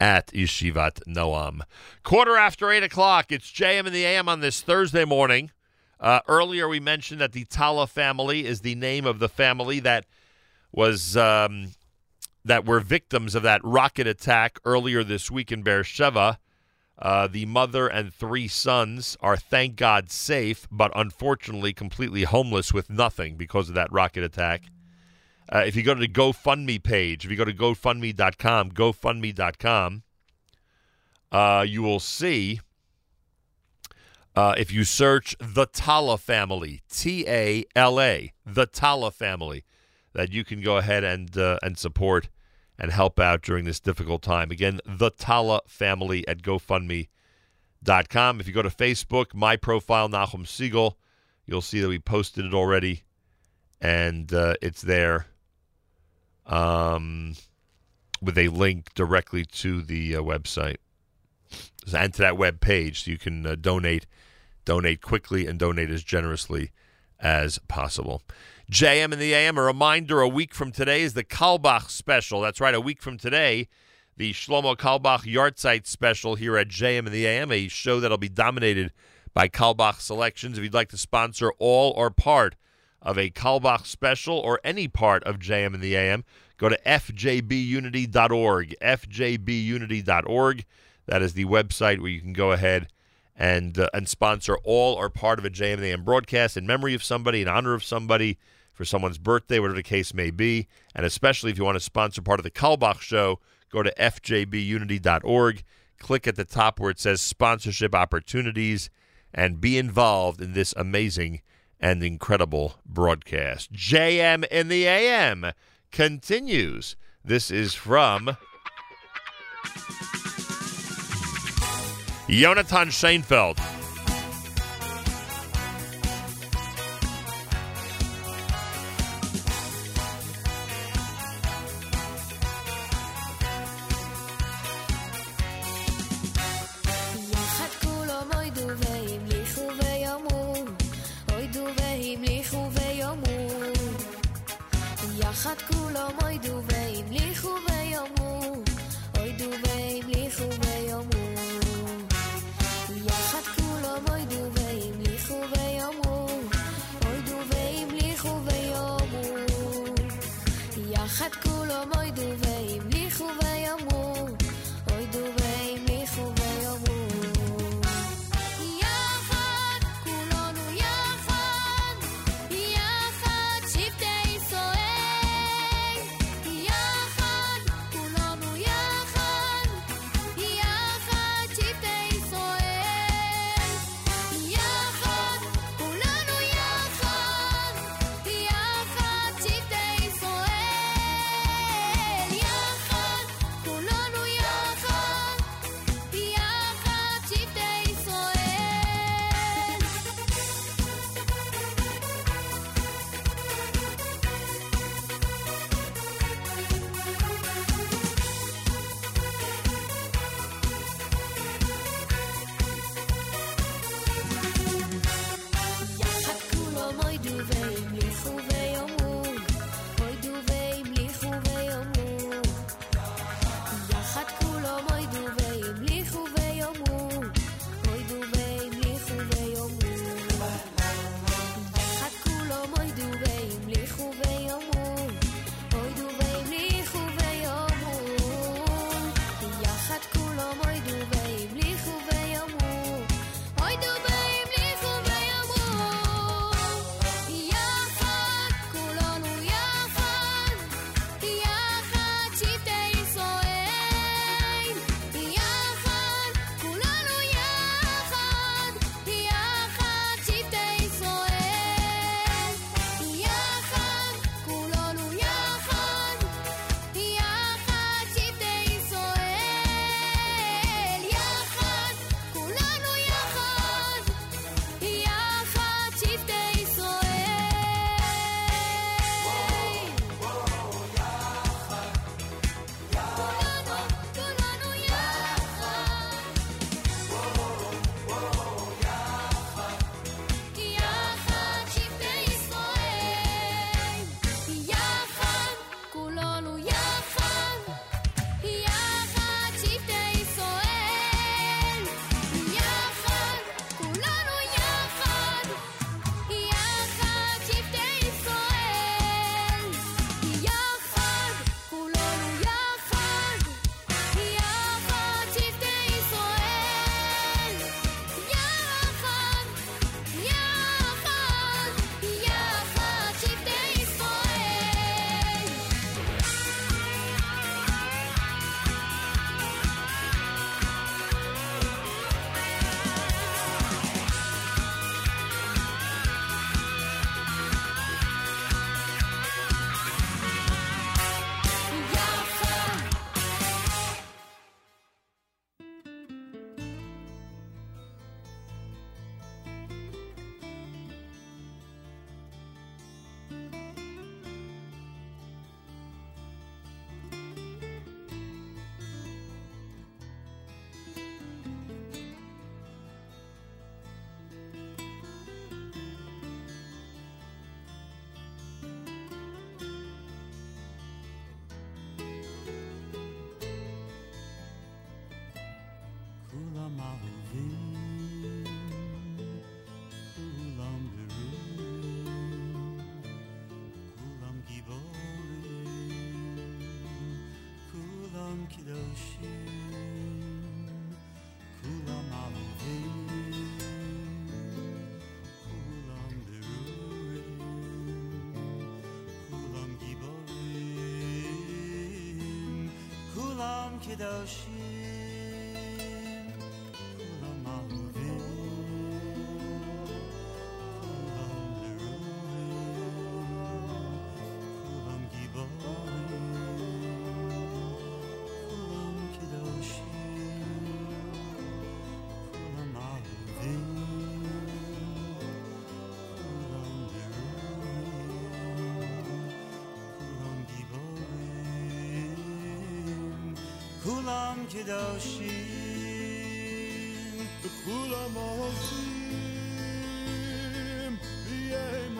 at Yeshivat Noam. 7:45, it's JM and the AM on this Thursday morning. Earlier we mentioned that the Tala family is the name of the family that was that were victims of that rocket attack earlier this week in Beersheva. The mother and three sons are, thank God, safe, but unfortunately completely homeless with nothing because of that rocket attack. If you go to the GoFundMe page, if you go to GoFundMe.com, you will see... if you search the Tala family, T-A-L-A, the Tala family, that you can go ahead and support and help out during this difficult time. Again, the Tala family at GoFundMe.com. If you go to Facebook, my profile, Nachum Segal, you'll see that we posted it already, and it's there with a link directly to the website and to that web page, so you can donate quickly and donate as generously as possible. JM and the AM, a reminder, a week from today is the Kalbach special. That's right, a week from today, the Shlomo Kalbach Yahrzeit special here at JM and the AM, a show that'll be dominated by Kalbach selections. If you'd like to sponsor all or part of a Kalbach special or any part of JM and the AM, go to fjbunity.org, fjbunity.org. That is the website where you can go ahead and sponsor all or part of a JM and the AM broadcast in memory of somebody, in honor of somebody, for someone's birthday, whatever the case may be. And especially if you want to sponsor part of the Kalbach show, go to fjbunity.org, click at the top where it says sponsorship opportunities, and be involved in this amazing and incredible broadcast. JM and the AM continues. This is from... Yonatan Sheinfeld. Yeah. Kedoshim, Kulam Osim, Yema Uvira, Yitzam Kanam, Kulam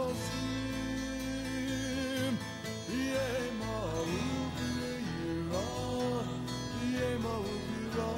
Osim, Yema Uvira, Yema Uvira.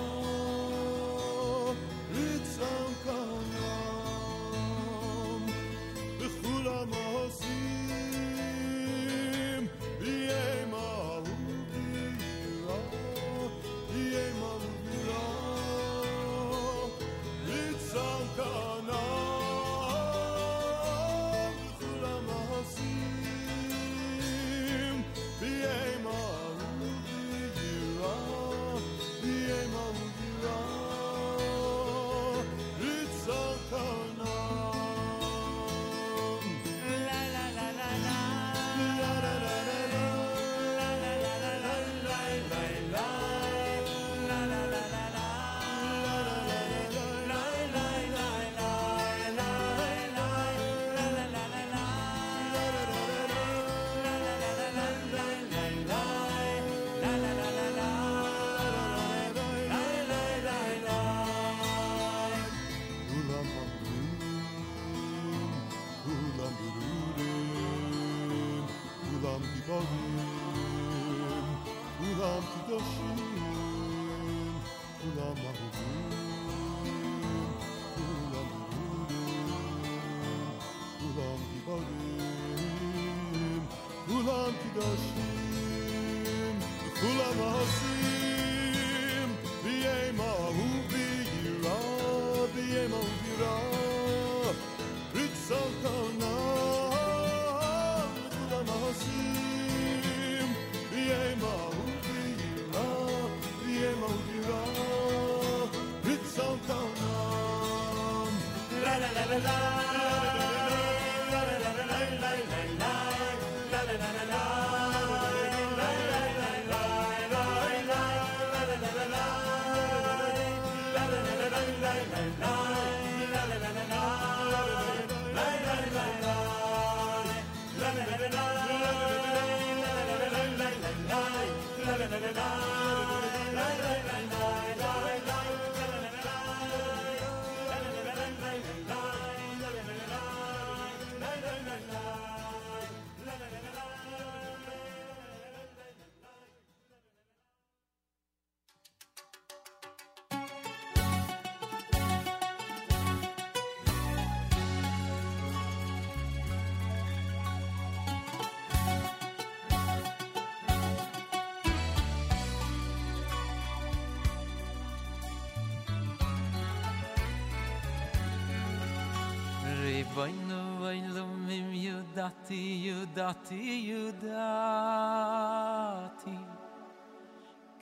Yudati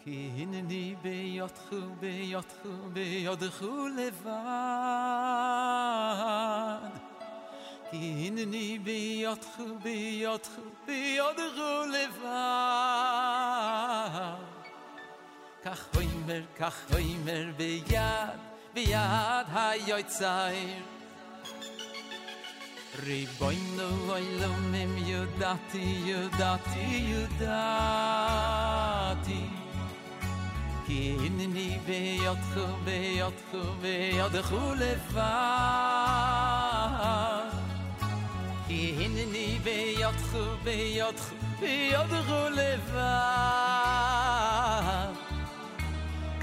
ki hinni beyotchu levad ki hinni beyotchu levad kach hoimer beyad hayotzayr Riboyno oilom im yudati Ki inni beyotchu levad Ki inni beyotchu levad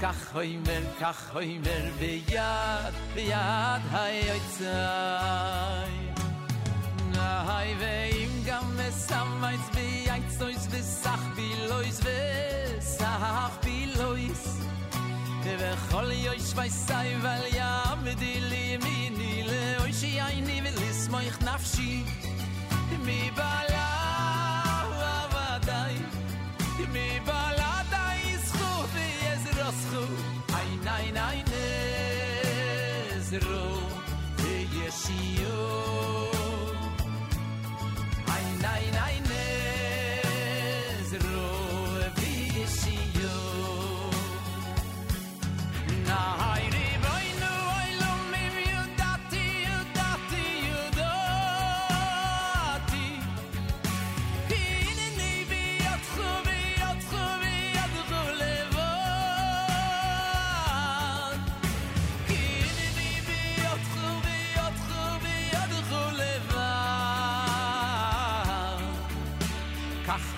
kach hoimer, beyad hayotzai. Nahai ve'im gam mesamayz, beyaitzois v'sach bilois, v'sach bilois. V'chol yoish v'sai v'al yamdi limini, le'oishi ayni v'lismoich nafshi, mi bala avadai, mi bala. Ein, ein, Ezro, de Yeshio. Ein, Ezro, de Yeshio. Na,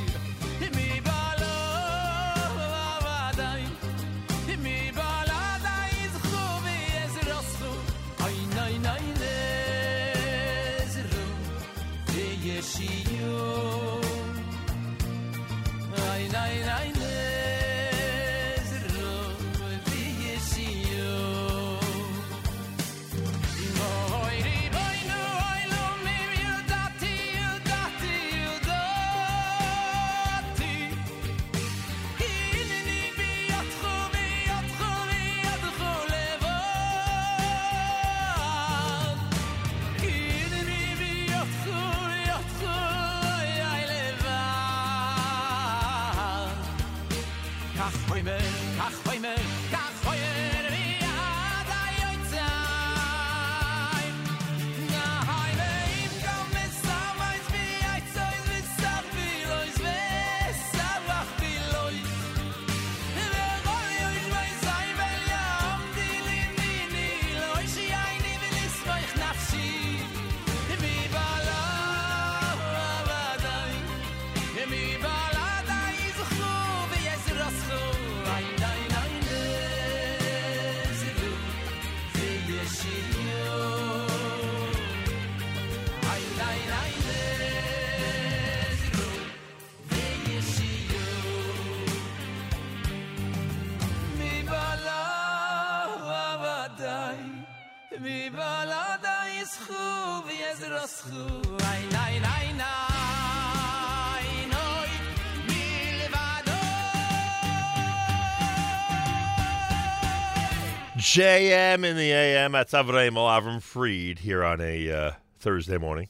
Mi bala avadai, mi baladai zchu v'yezraschu. Ay nezru v'yeshiyu. Nein, es ruht wie es hier. I know, I love me, you dati, you dati, you dati. Inni biyatchu levad. Inni biyatchu. Kach hoimer beyad hayotzai. Nahai ve'im gam mesamais beyatzois v'sach bilois v'savach bilois. V'chol yoish v'sai vel yamdi limini le'oishi ayni v'lismoich nafshi. Mi bala avadai, mi baladai zchu v'yezraschu. JM in the AM, that's Avraham Avram Fried here on a Thursday morning.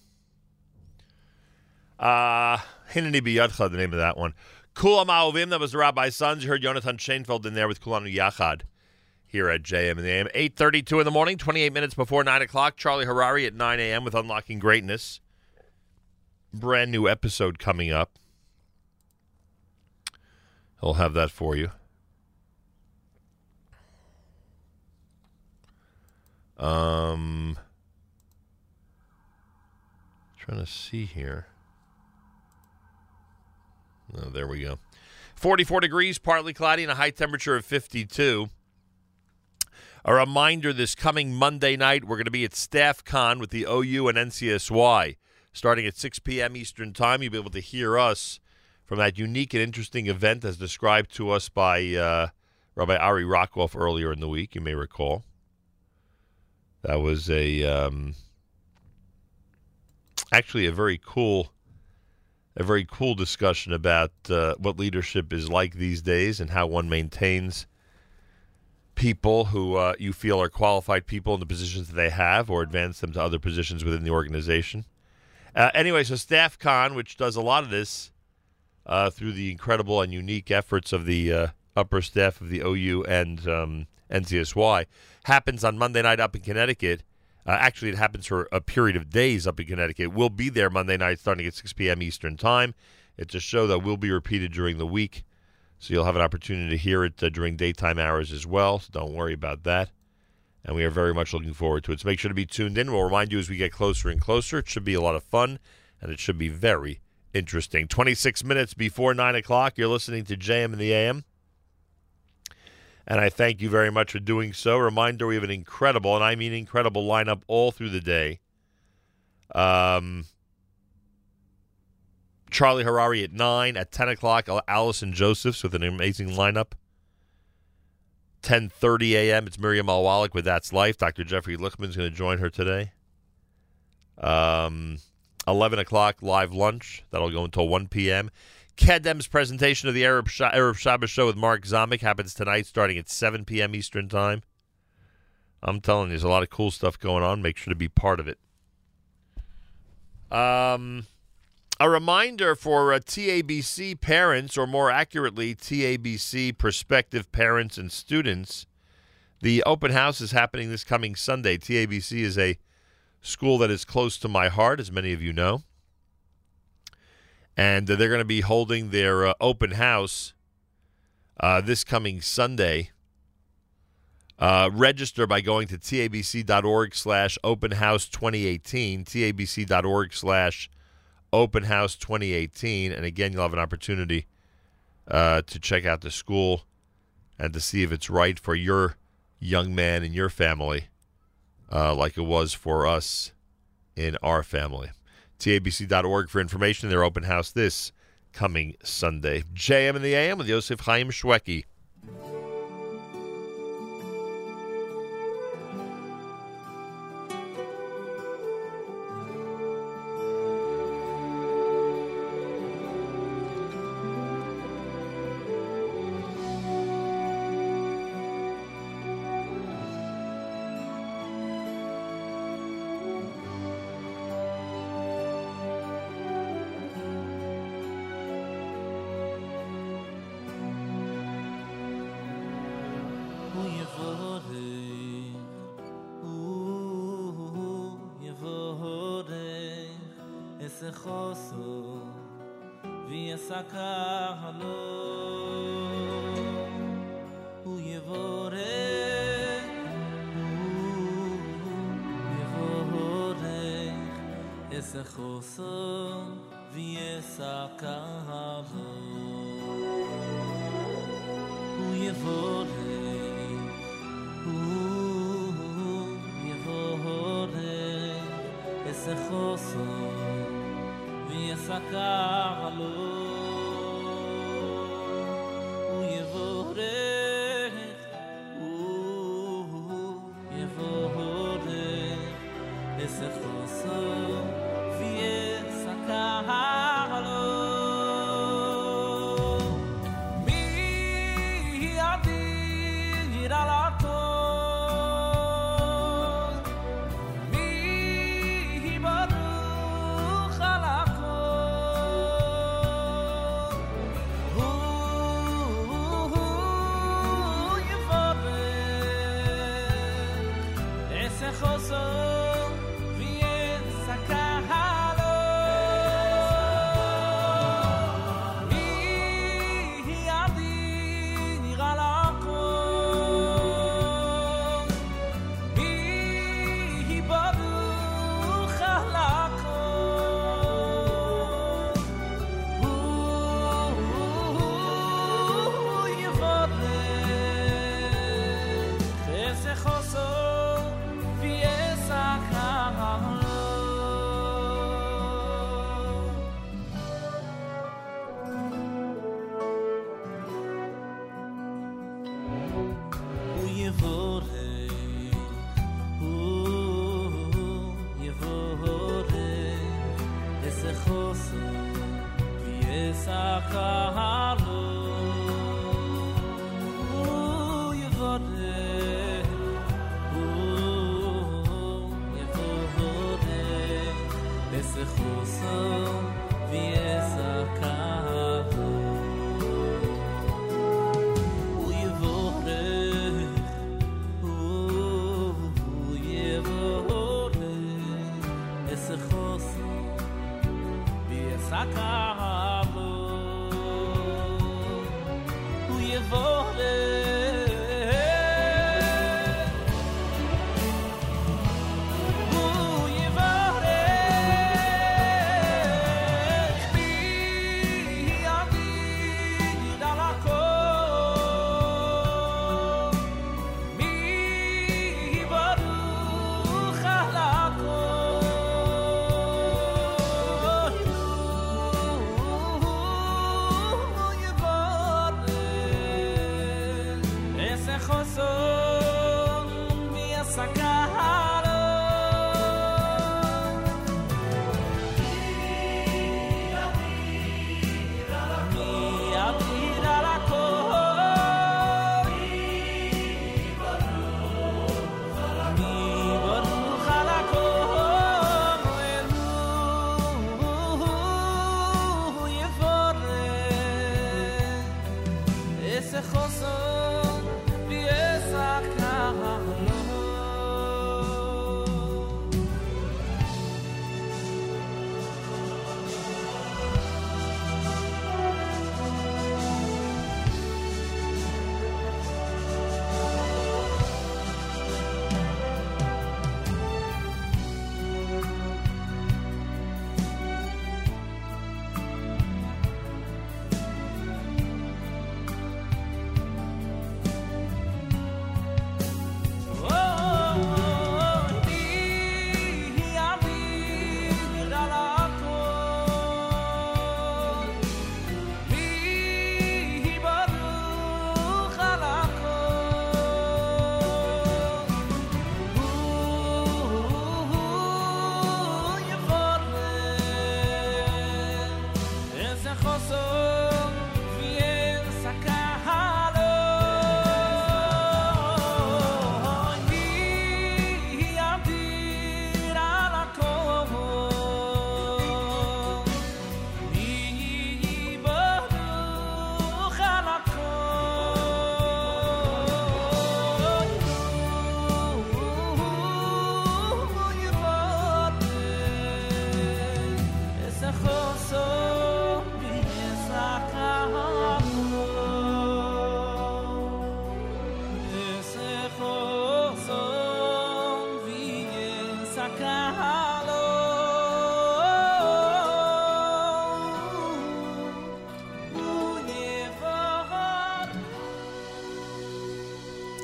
Hineni B'Yadcha, the name of that one. Kulam Auvim, that was the Rabbi's Sons. You heard Yonatan Sheinfeld in there with Kulanu Yachad here at JM in the AM. 8:32 in the morning, 28 minutes before 9 o'clock. Charlie Harari at 9 a.m. with Unlocking Greatness. Brand new episode coming up. I'll have that for you. Trying to see here. Oh, there we go. 44 degrees, partly cloudy, and a high temperature of 52. A reminder, this coming Monday night, we're going to be at StaffCon with the OU and NCSY. Starting at 6 p.m. Eastern Time, you'll be able to hear us from that unique and interesting event as described to us by Rabbi Ari Rockoff earlier in the week, you may recall. That was actually a very cool discussion about what leadership is like these days and how one maintains people who you feel are qualified people in the positions that they have, or advance them to other positions within the organization. Anyway, so StaffCon, which does a lot of this through the incredible and unique efforts of the upper staff of the OU and NCSY, happens on Monday night up in Connecticut. Actually, it happens for a period of days up in Connecticut. We'll be there Monday night starting at 6 p.m. Eastern Time. It's a show that will be repeated during the week, so you'll have an opportunity to hear it during daytime hours as well, so don't worry about that. And we are very much looking forward to it. So make sure to be tuned in. We'll remind you as we get closer and closer. It should be a lot of fun, and it should be very interesting. 26 minutes before 9 o'clock, you're listening to JM in the AM. And I thank you very much for doing so. Reminder, we have an incredible, and I mean incredible, lineup all through the day. Charlie Harari at 9. At 10 o'clock, Allison Josephs with an amazing lineup. 10:30 a.m., it's Miriam Alwalek with That's Life. Dr. Jeffrey Lichtman's going to join her today. 11 o'clock, live lunch. That'll go until 1 p.m. KEDEM's presentation of the Arab Shabbos Show with Mark Zomick happens tonight starting at 7 p.m. Eastern Time. I'm telling you, there's a lot of cool stuff going on. Make sure to be part of it. A reminder for TABC parents, or more accurately, TABC prospective parents and students, the open house is happening this coming Sunday. TABC is a school that is close to my heart, as many of you know. And they're going to be holding their open house this coming Sunday. Register by going to tabc.org/openhouse2018, tabc.org/openhouse2018. And again, you'll have an opportunity to check out the school and to see if it's right for your young man and your family, like it was for us in our family. TABC.org for information. Their open house this coming Sunday. JM in the AM with Yosef Chaim Shweki. Yevorech,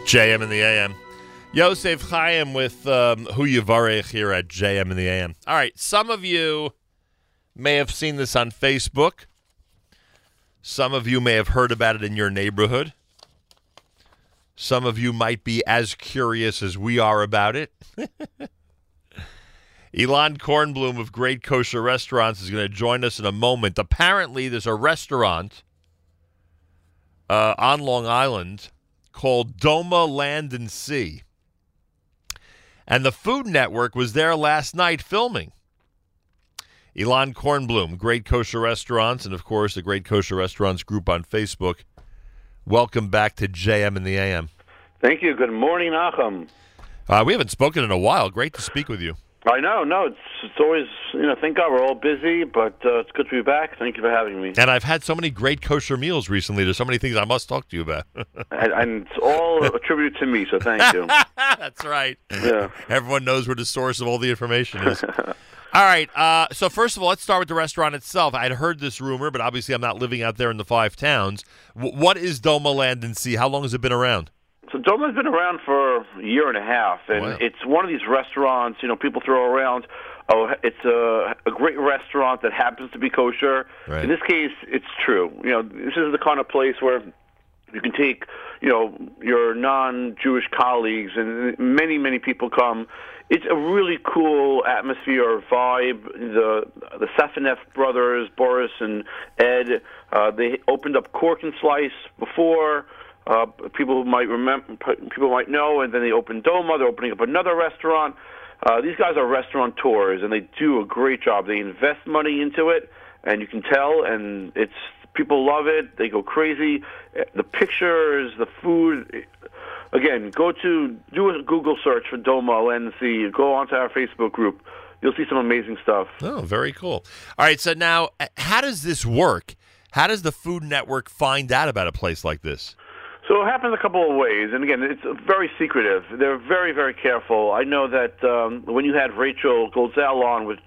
JM in the AM. Yosef Chaim with Hu Yivarech here at JM in the AM. All right, some of you may have seen this on Facebook. Some of you may have heard about it in your neighborhood. Some of you might be as curious as we are about it. Elan Kornblum of Great Kosher Restaurants is going to join us in a moment. Apparently, there's a restaurant on Long Island called Doma Land and Sea. And the Food Network was there last night filming. Elan Kornblum, Great Kosher Restaurants, and, of course, the Great Kosher Restaurants group on Facebook. Welcome back to JM in the AM. Thank you. Good morning, Nachum. We haven't spoken in a while. Great to speak with you. I know. No, it's always, you know, thank God we're all busy, but it's good to be back. Thank you for having me. And I've had so many great kosher meals recently. There's so many things I must talk to you about. and it's all attributed to me, so thank you. That's right. Yeah. Everyone knows where the source of all the information is. All right. So first of all, let's start with the restaurant itself. I'd heard this rumor, but obviously I'm not living out there in the Five Towns. What is Doma Land and Sea? How long has it been around? So Doma's been around for a year and a half, and wow. It's one of these restaurants, you know, people throw around, oh, it's a great restaurant that happens to be kosher. Right. In this case, it's true. You know, this is the kind of place where you can take, you know, your non-Jewish colleagues, and many, many people come. It's a really cool atmosphere, vibe. The Safanef brothers, Boris and Ed, they opened up Cork and Slice before. People might remember, people might know, and then they opened Doma. They're opening up another restaurant. These guys are restaurateurs, and they do a great job. They invest money into it, and you can tell. And it's people love it. They go crazy. The pictures, the food. Again, do a Google search for Doma Land and Sea. Go onto our Facebook group. You'll see some amazing stuff. Oh, very cool. All right. So now, how does this work? How does the Food Network find out about a place like this? So it happens a couple of ways, and again, it's very secretive. They're very, very careful. I know that when you had Rachel Golzell on with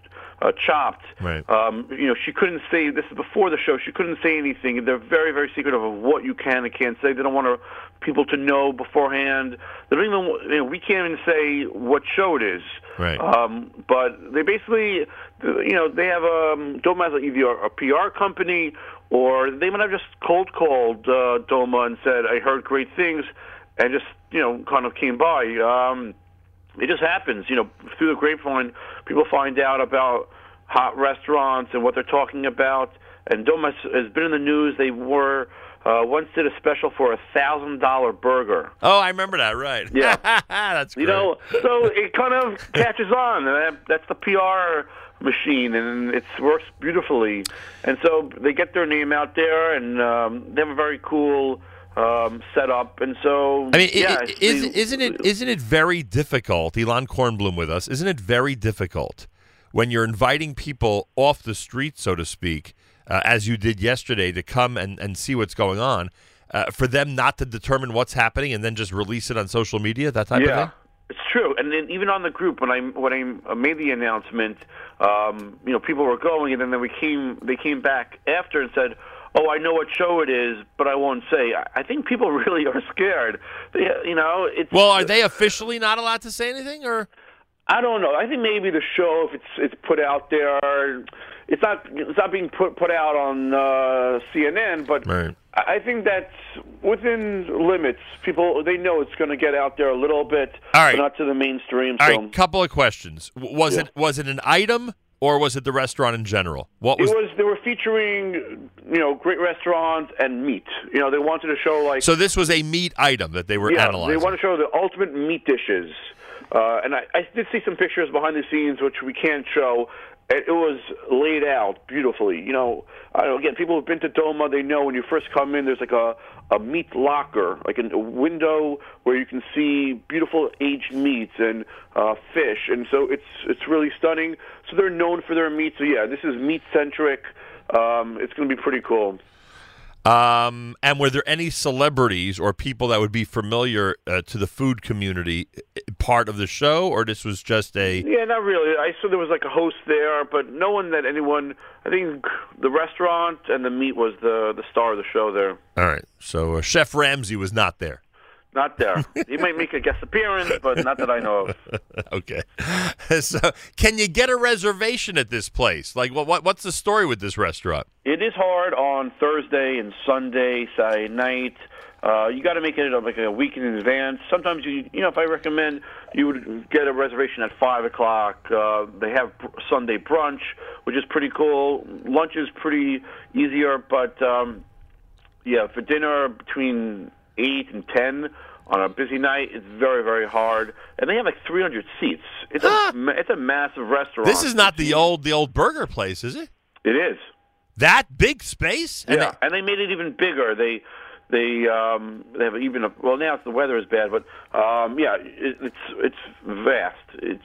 Chopped, right. You know, she couldn't say, this is before the show, she couldn't say anything. They're very, very secretive of what you can and can't say. They don't want people to know beforehand. They don't even, you know, we can't even say what show it is. Right. But they basically, you know, they have Doma has either a PR company, or they might have just cold-called Doma and said, I heard great things, and just, you know, kind of came by. It just happens. You know, through the grapevine, people find out about hot restaurants and what they're talking about. And Doma has been in the news. They were once did a special for a $1,000 burger. Oh, I remember that, right. Yeah. That's great. You know, so it kind of catches on. That's the PR machine, and it works beautifully. And so they get their name out there, and they have a very cool setup. And so, I mean, yeah, isn't it very difficult? Elan Kornblum with us. Isn't it very difficult when you're inviting people off the street, so to speak, as you did yesterday, to come and see what's going on, for them not to determine what's happening and then just release it on social media, that type of thing? It's true, and then even on the group when I made the announcement, you know, people were going, and then they came back after and said, "Oh, I know what show it is, but I won't say." I think people really are scared. They, you know, it's well, are they officially not allowed to say anything, or? I don't know. I think maybe the show, if it's put out there, it's not being put out on CNN, but. Right. I think that's within limits. People, they know it's going to get out there a little bit, right. But not to the mainstream. So. All right, couple of questions. Was it an item, or was it the restaurant in general? They were featuring, you know, great restaurants and meat. You know, they wanted a show like... So this was a meat item that they were analyzing. They want to show the ultimate meat dishes. And I did see some pictures behind the scenes, which we can't show. It was laid out beautifully. You know, again, people who've been to Doma, they know when you first come in, there's like a meat locker, like a window where you can see beautiful aged meats and fish, and so it's really stunning. So they're known for their meat. So yeah, this is meat centric. It's going to be pretty cool. And were there any celebrities or people that would be familiar to the food community part of the show, or this was just a... Yeah, not really. I saw there was like a host there, but no one that anyone... I think the restaurant and the meat was the star of the show there. All right. So Chef Ramsay was not there. Not there. He might make a guest appearance, but not that I know of. Okay. So, can you get a reservation at this place? Like, what's the story with this restaurant? It is hard on Thursday and Sunday, Saturday night. You got to make it like a week in advance. Sometimes you know, if I recommend, you would get a reservation at 5 o'clock. They have Sunday brunch, which is pretty cool. Lunch is pretty easier, but yeah, for dinner between 8 and 10 on a busy night, it's very, very hard. And they have like 300 seats. It's a massive restaurant. This is not the old burger place, is it? It is. That big space? And yeah, and they made it even bigger. They have even a, well, now the weather is bad, but yeah, it's vast. It's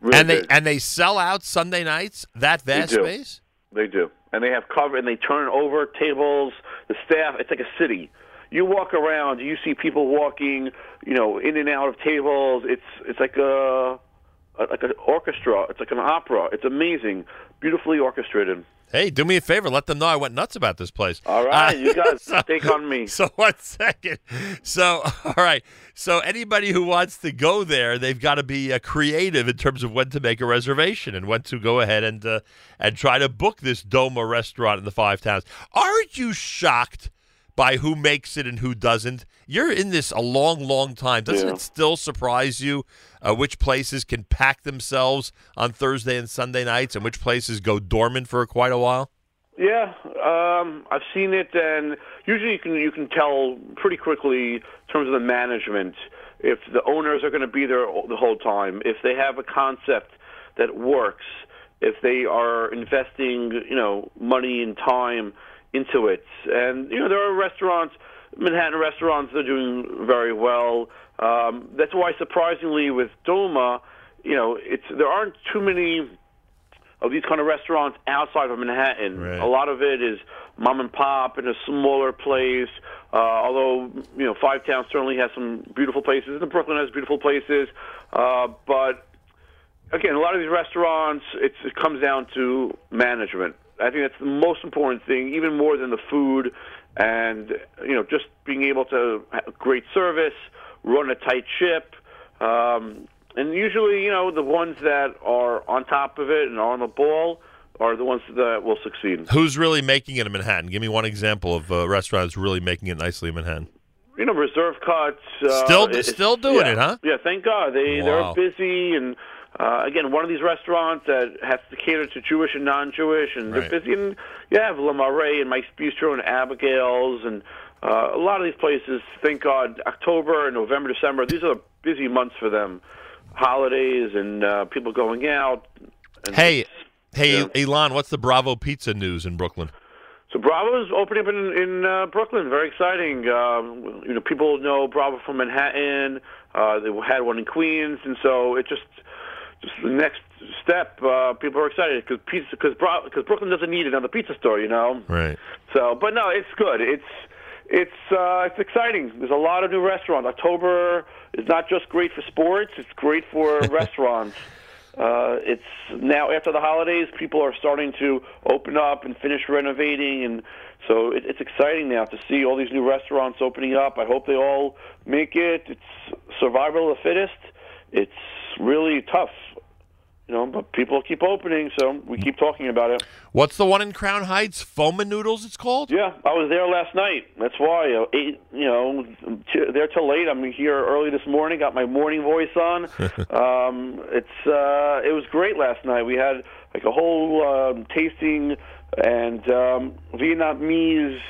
really and they sell out Sunday nights, that vast space? They do. And they have cover, and they turn over tables, the staff. It's like a city. You walk around, you see people walking, you know, in and out of tables. It's like an orchestra. It's like an opera. It's amazing, beautifully orchestrated. Hey, do me a favor. Let them know I went nuts about this place. All right. You guys take on me. So 1 second. So, all right. So anybody who wants to go there, they've got to be creative in terms of when to make a reservation and when to go ahead and try to book this Doma restaurant in the Five Towns. Aren't you shocked by who makes it and who doesn't? You're in this a long, long time. Doesn't it still surprise you which places can pack themselves on Thursday and Sunday nights and which places go dormant for quite a while? Yeah, I've seen it, and usually you can tell pretty quickly in terms of the management if the owners are going to be there the whole time, if they have a concept that works, if they are investing, you know, money and time into it. And, you know, there are restaurants, Manhattan restaurants, they're doing very well. That's why, surprisingly, with Doma, you know, there aren't too many of these kind of restaurants outside of Manhattan. Right. A lot of it is mom and pop in a smaller place, although, you know, Five Towns certainly has some beautiful places, and Brooklyn has beautiful places. But, again, a lot of these restaurants, it comes down to management. I think that's the most important thing, even more than the food, and, you know, just being able to have great service, run a tight ship, and usually, you know, the ones that are on top of it and on the ball are the ones that will succeed. Who's really making it in Manhattan? Give me one example of a restaurant that's really making it nicely in Manhattan. You know, Reserve Cuts. Still doing it, huh? Yeah, thank God. They're busy and... again, one of these restaurants that has to cater to Jewish and non-Jewish, and they're busy. And you have Le Marais and Mike's Bistro and Abigail's, and a lot of these places, thank God, October, November, December, these are busy months for them. Holidays and people going out. And hey, Elan, what's the Bravo Pizza news in Brooklyn? So Bravo is opening up in Brooklyn. Very exciting. You know, people know Bravo from Manhattan. They had one in Queens, and so it just... the next step, people are excited because Brooklyn doesn't need another pizza store, you know. Right. So, but no, it's good. It's exciting. There's a lot of new restaurants. October is not just great for sports; it's great for restaurants. It's now after the holidays, people are starting to open up and finish renovating, and so it's exciting now to see all these new restaurants opening up. I hope they all make it. It's survival of the fittest. It's really tough, you know, but people keep opening, so we keep talking about it. What's the one in Crown Heights? Fomen Noodles, it's called? Yeah, I was there last night. That's why. You know, there till late. I'm here early this morning, got my morning voice on. It was great last night. We had like a whole tasting and Vietnamese,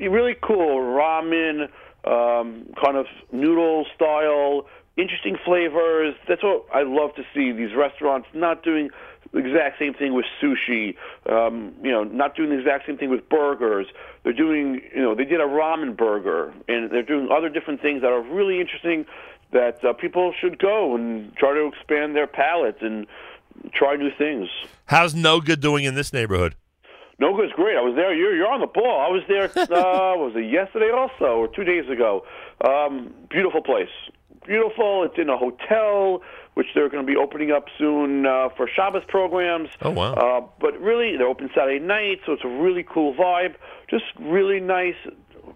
really cool ramen, kind of noodle style, interesting flavors. That's what I love to see, these restaurants not doing the exact same thing with sushi, you know, not doing the exact same thing with burgers. They're doing, you know, they did a ramen burger, and they're doing other different things that are really interesting that people should go and try to expand their palates and try new things. How's No Good doing in this neighborhood? No Good's great. I was there. You're on the ball. I was there, was it yesterday also, or 2 days ago? Beautiful place. Beautiful. It's in a hotel, which they're going to be opening up soon for Shabbos programs. Oh, wow. But really, they're open Saturday night, so it's a really cool vibe. Just really nice,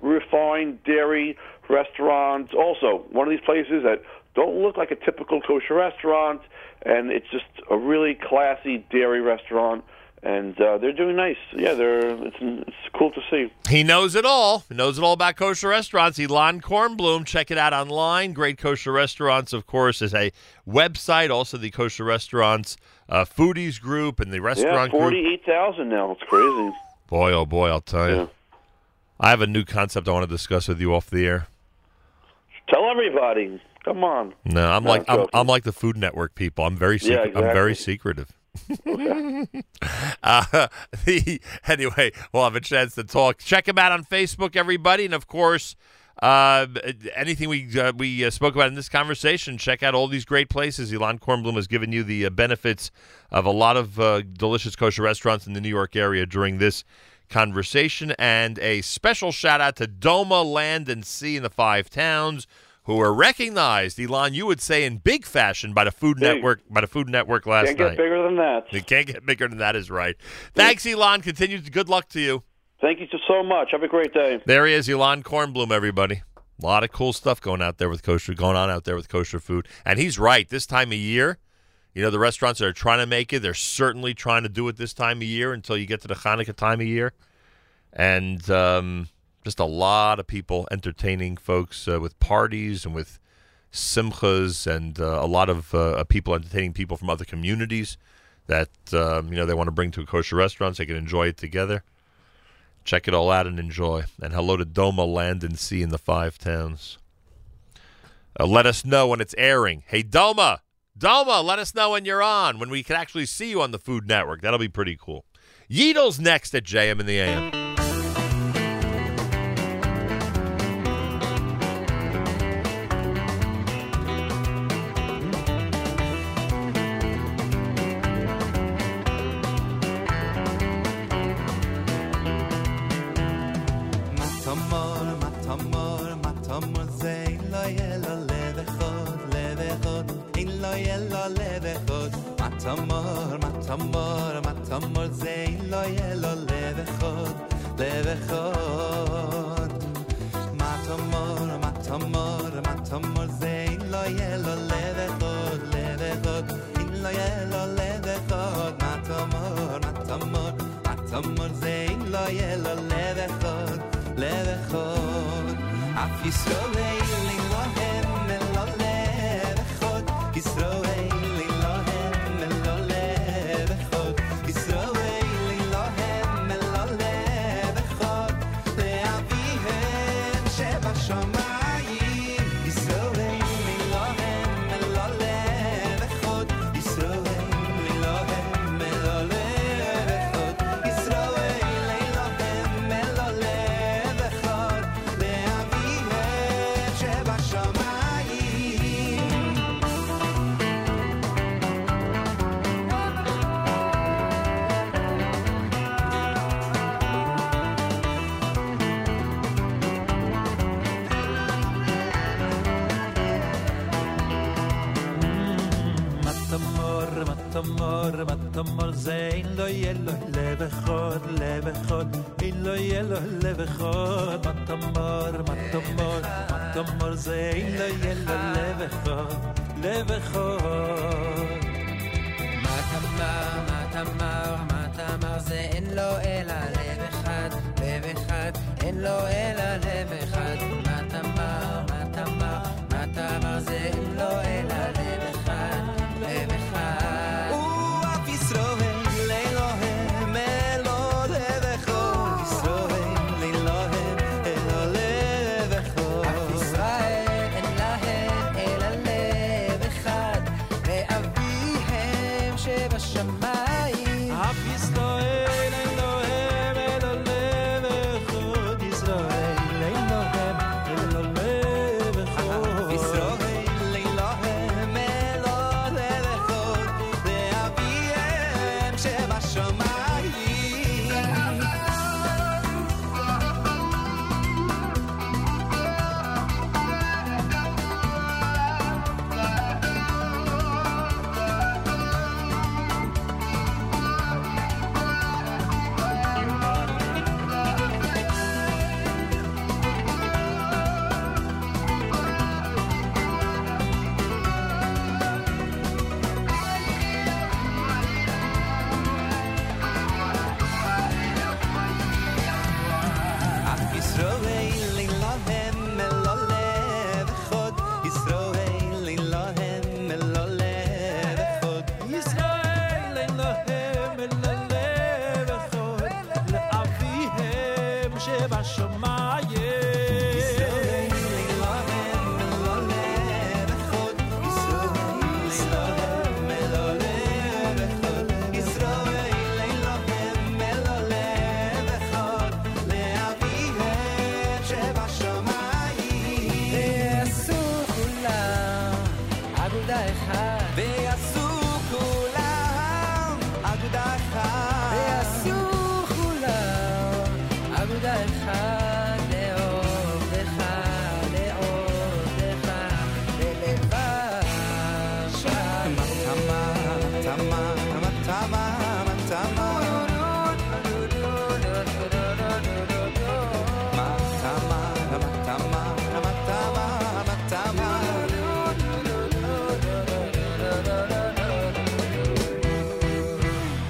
refined dairy restaurants. Also, one of these places that don't look like a typical kosher restaurant, and it's just a really classy dairy restaurant. And they're doing nice. Yeah, it's cool to see. He knows it all. He knows it all about kosher restaurants. Elan Kornblum. Check it out online. Great Kosher Restaurants, of course, is a website. Also, the Kosher Restaurants foodies group and the restaurant group. 48,000 now. It's crazy. Boy, oh boy, I'll tell you. I have a new concept I want to discuss with you off the air. Tell everybody. Come on. No, I'm like the Food Network people. I'm very secret. Yeah, exactly. I'm very secretive. Anyway, we'll have a chance to talk. Check him out on Facebook, everybody, and of course, anything we spoke about in this conversation. Check out all these great places. Elan Kornblum has given you the benefits of a lot of delicious kosher restaurants in the New York area during this conversation, and a special shout out to Doma Land and Sea in the Five Towns, who were recognized, Elan, you would say, in big fashion by the Food Network. By the Food Network last night. Can't get bigger than that. It can't get bigger than that is right. Thanks, Elan. Continues. Good luck to you. Thank you so much. Have a great day. There he is, Elan Kornblum. Everybody, a lot of cool stuff going on out there with kosher food. And he's right. This time of year, you know, the restaurants that are trying to make it, they're certainly trying to do it this time of year until you get to the Hanukkah time of year, and. Just a lot of people entertaining folks with parties and with simchas, and a lot of people entertaining people from other communities that they want to bring to a kosher restaurant so they can enjoy it together. Check it all out and enjoy. And hello to Doma Land and Sea in the Five Towns. Let us know when it's airing. Hey, Doma, let us know when you're on, when we can actually see you on the Food Network. That'll be pretty cool. Yedel's next at JM in the AM.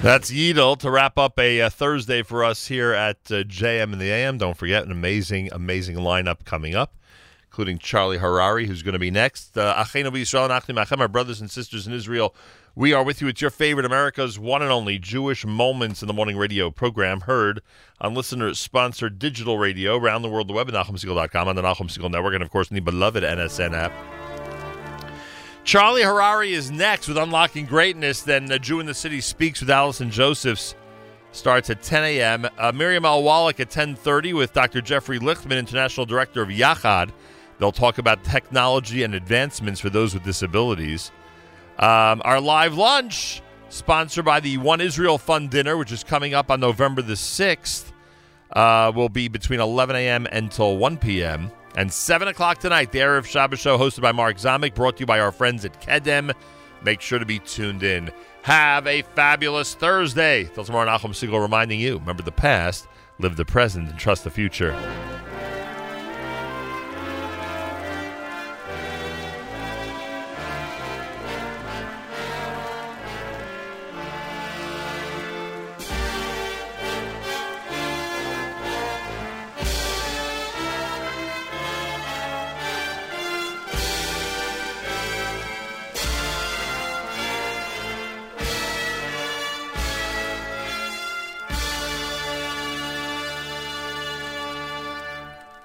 That's Yidel to wrap up a Thursday for us here at JM and the AM. Don't forget an amazing, amazing lineup coming up, including Charlie Harari, who's going to be next. Achenu b'Yisrael Nachni Machem, our brothers and sisters in Israel, we are with you. It's your favorite America's one and only Jewish Moments in the Morning radio program, heard on listener-sponsored digital radio around the world, the web at NachumSegal.com, on the Nachum Segal Network, and of course in the beloved NSN app. Charlie Harari is next with Unlocking Greatness. Then The Jew in the City Speaks with Allison Josephs starts at 10 a.m. Miriam Alwalek at 10:30 with Dr. Jeffrey Lichtman, International Director of Yachad. They'll talk about technology and advancements for those with disabilities. Our live lunch, sponsored by the One Israel Fund Dinner, which is coming up on November the 6th, will be between 11 a.m. until 1 p.m., and 7 o'clock tonight, the Erev Shabbos Show, hosted by Mark Zomick, brought to you by our friends at KEDEM. Make sure to be tuned in. Have a fabulous Thursday. Till tomorrow, Nachum Segal reminding you, remember the past, live the present, and trust the future.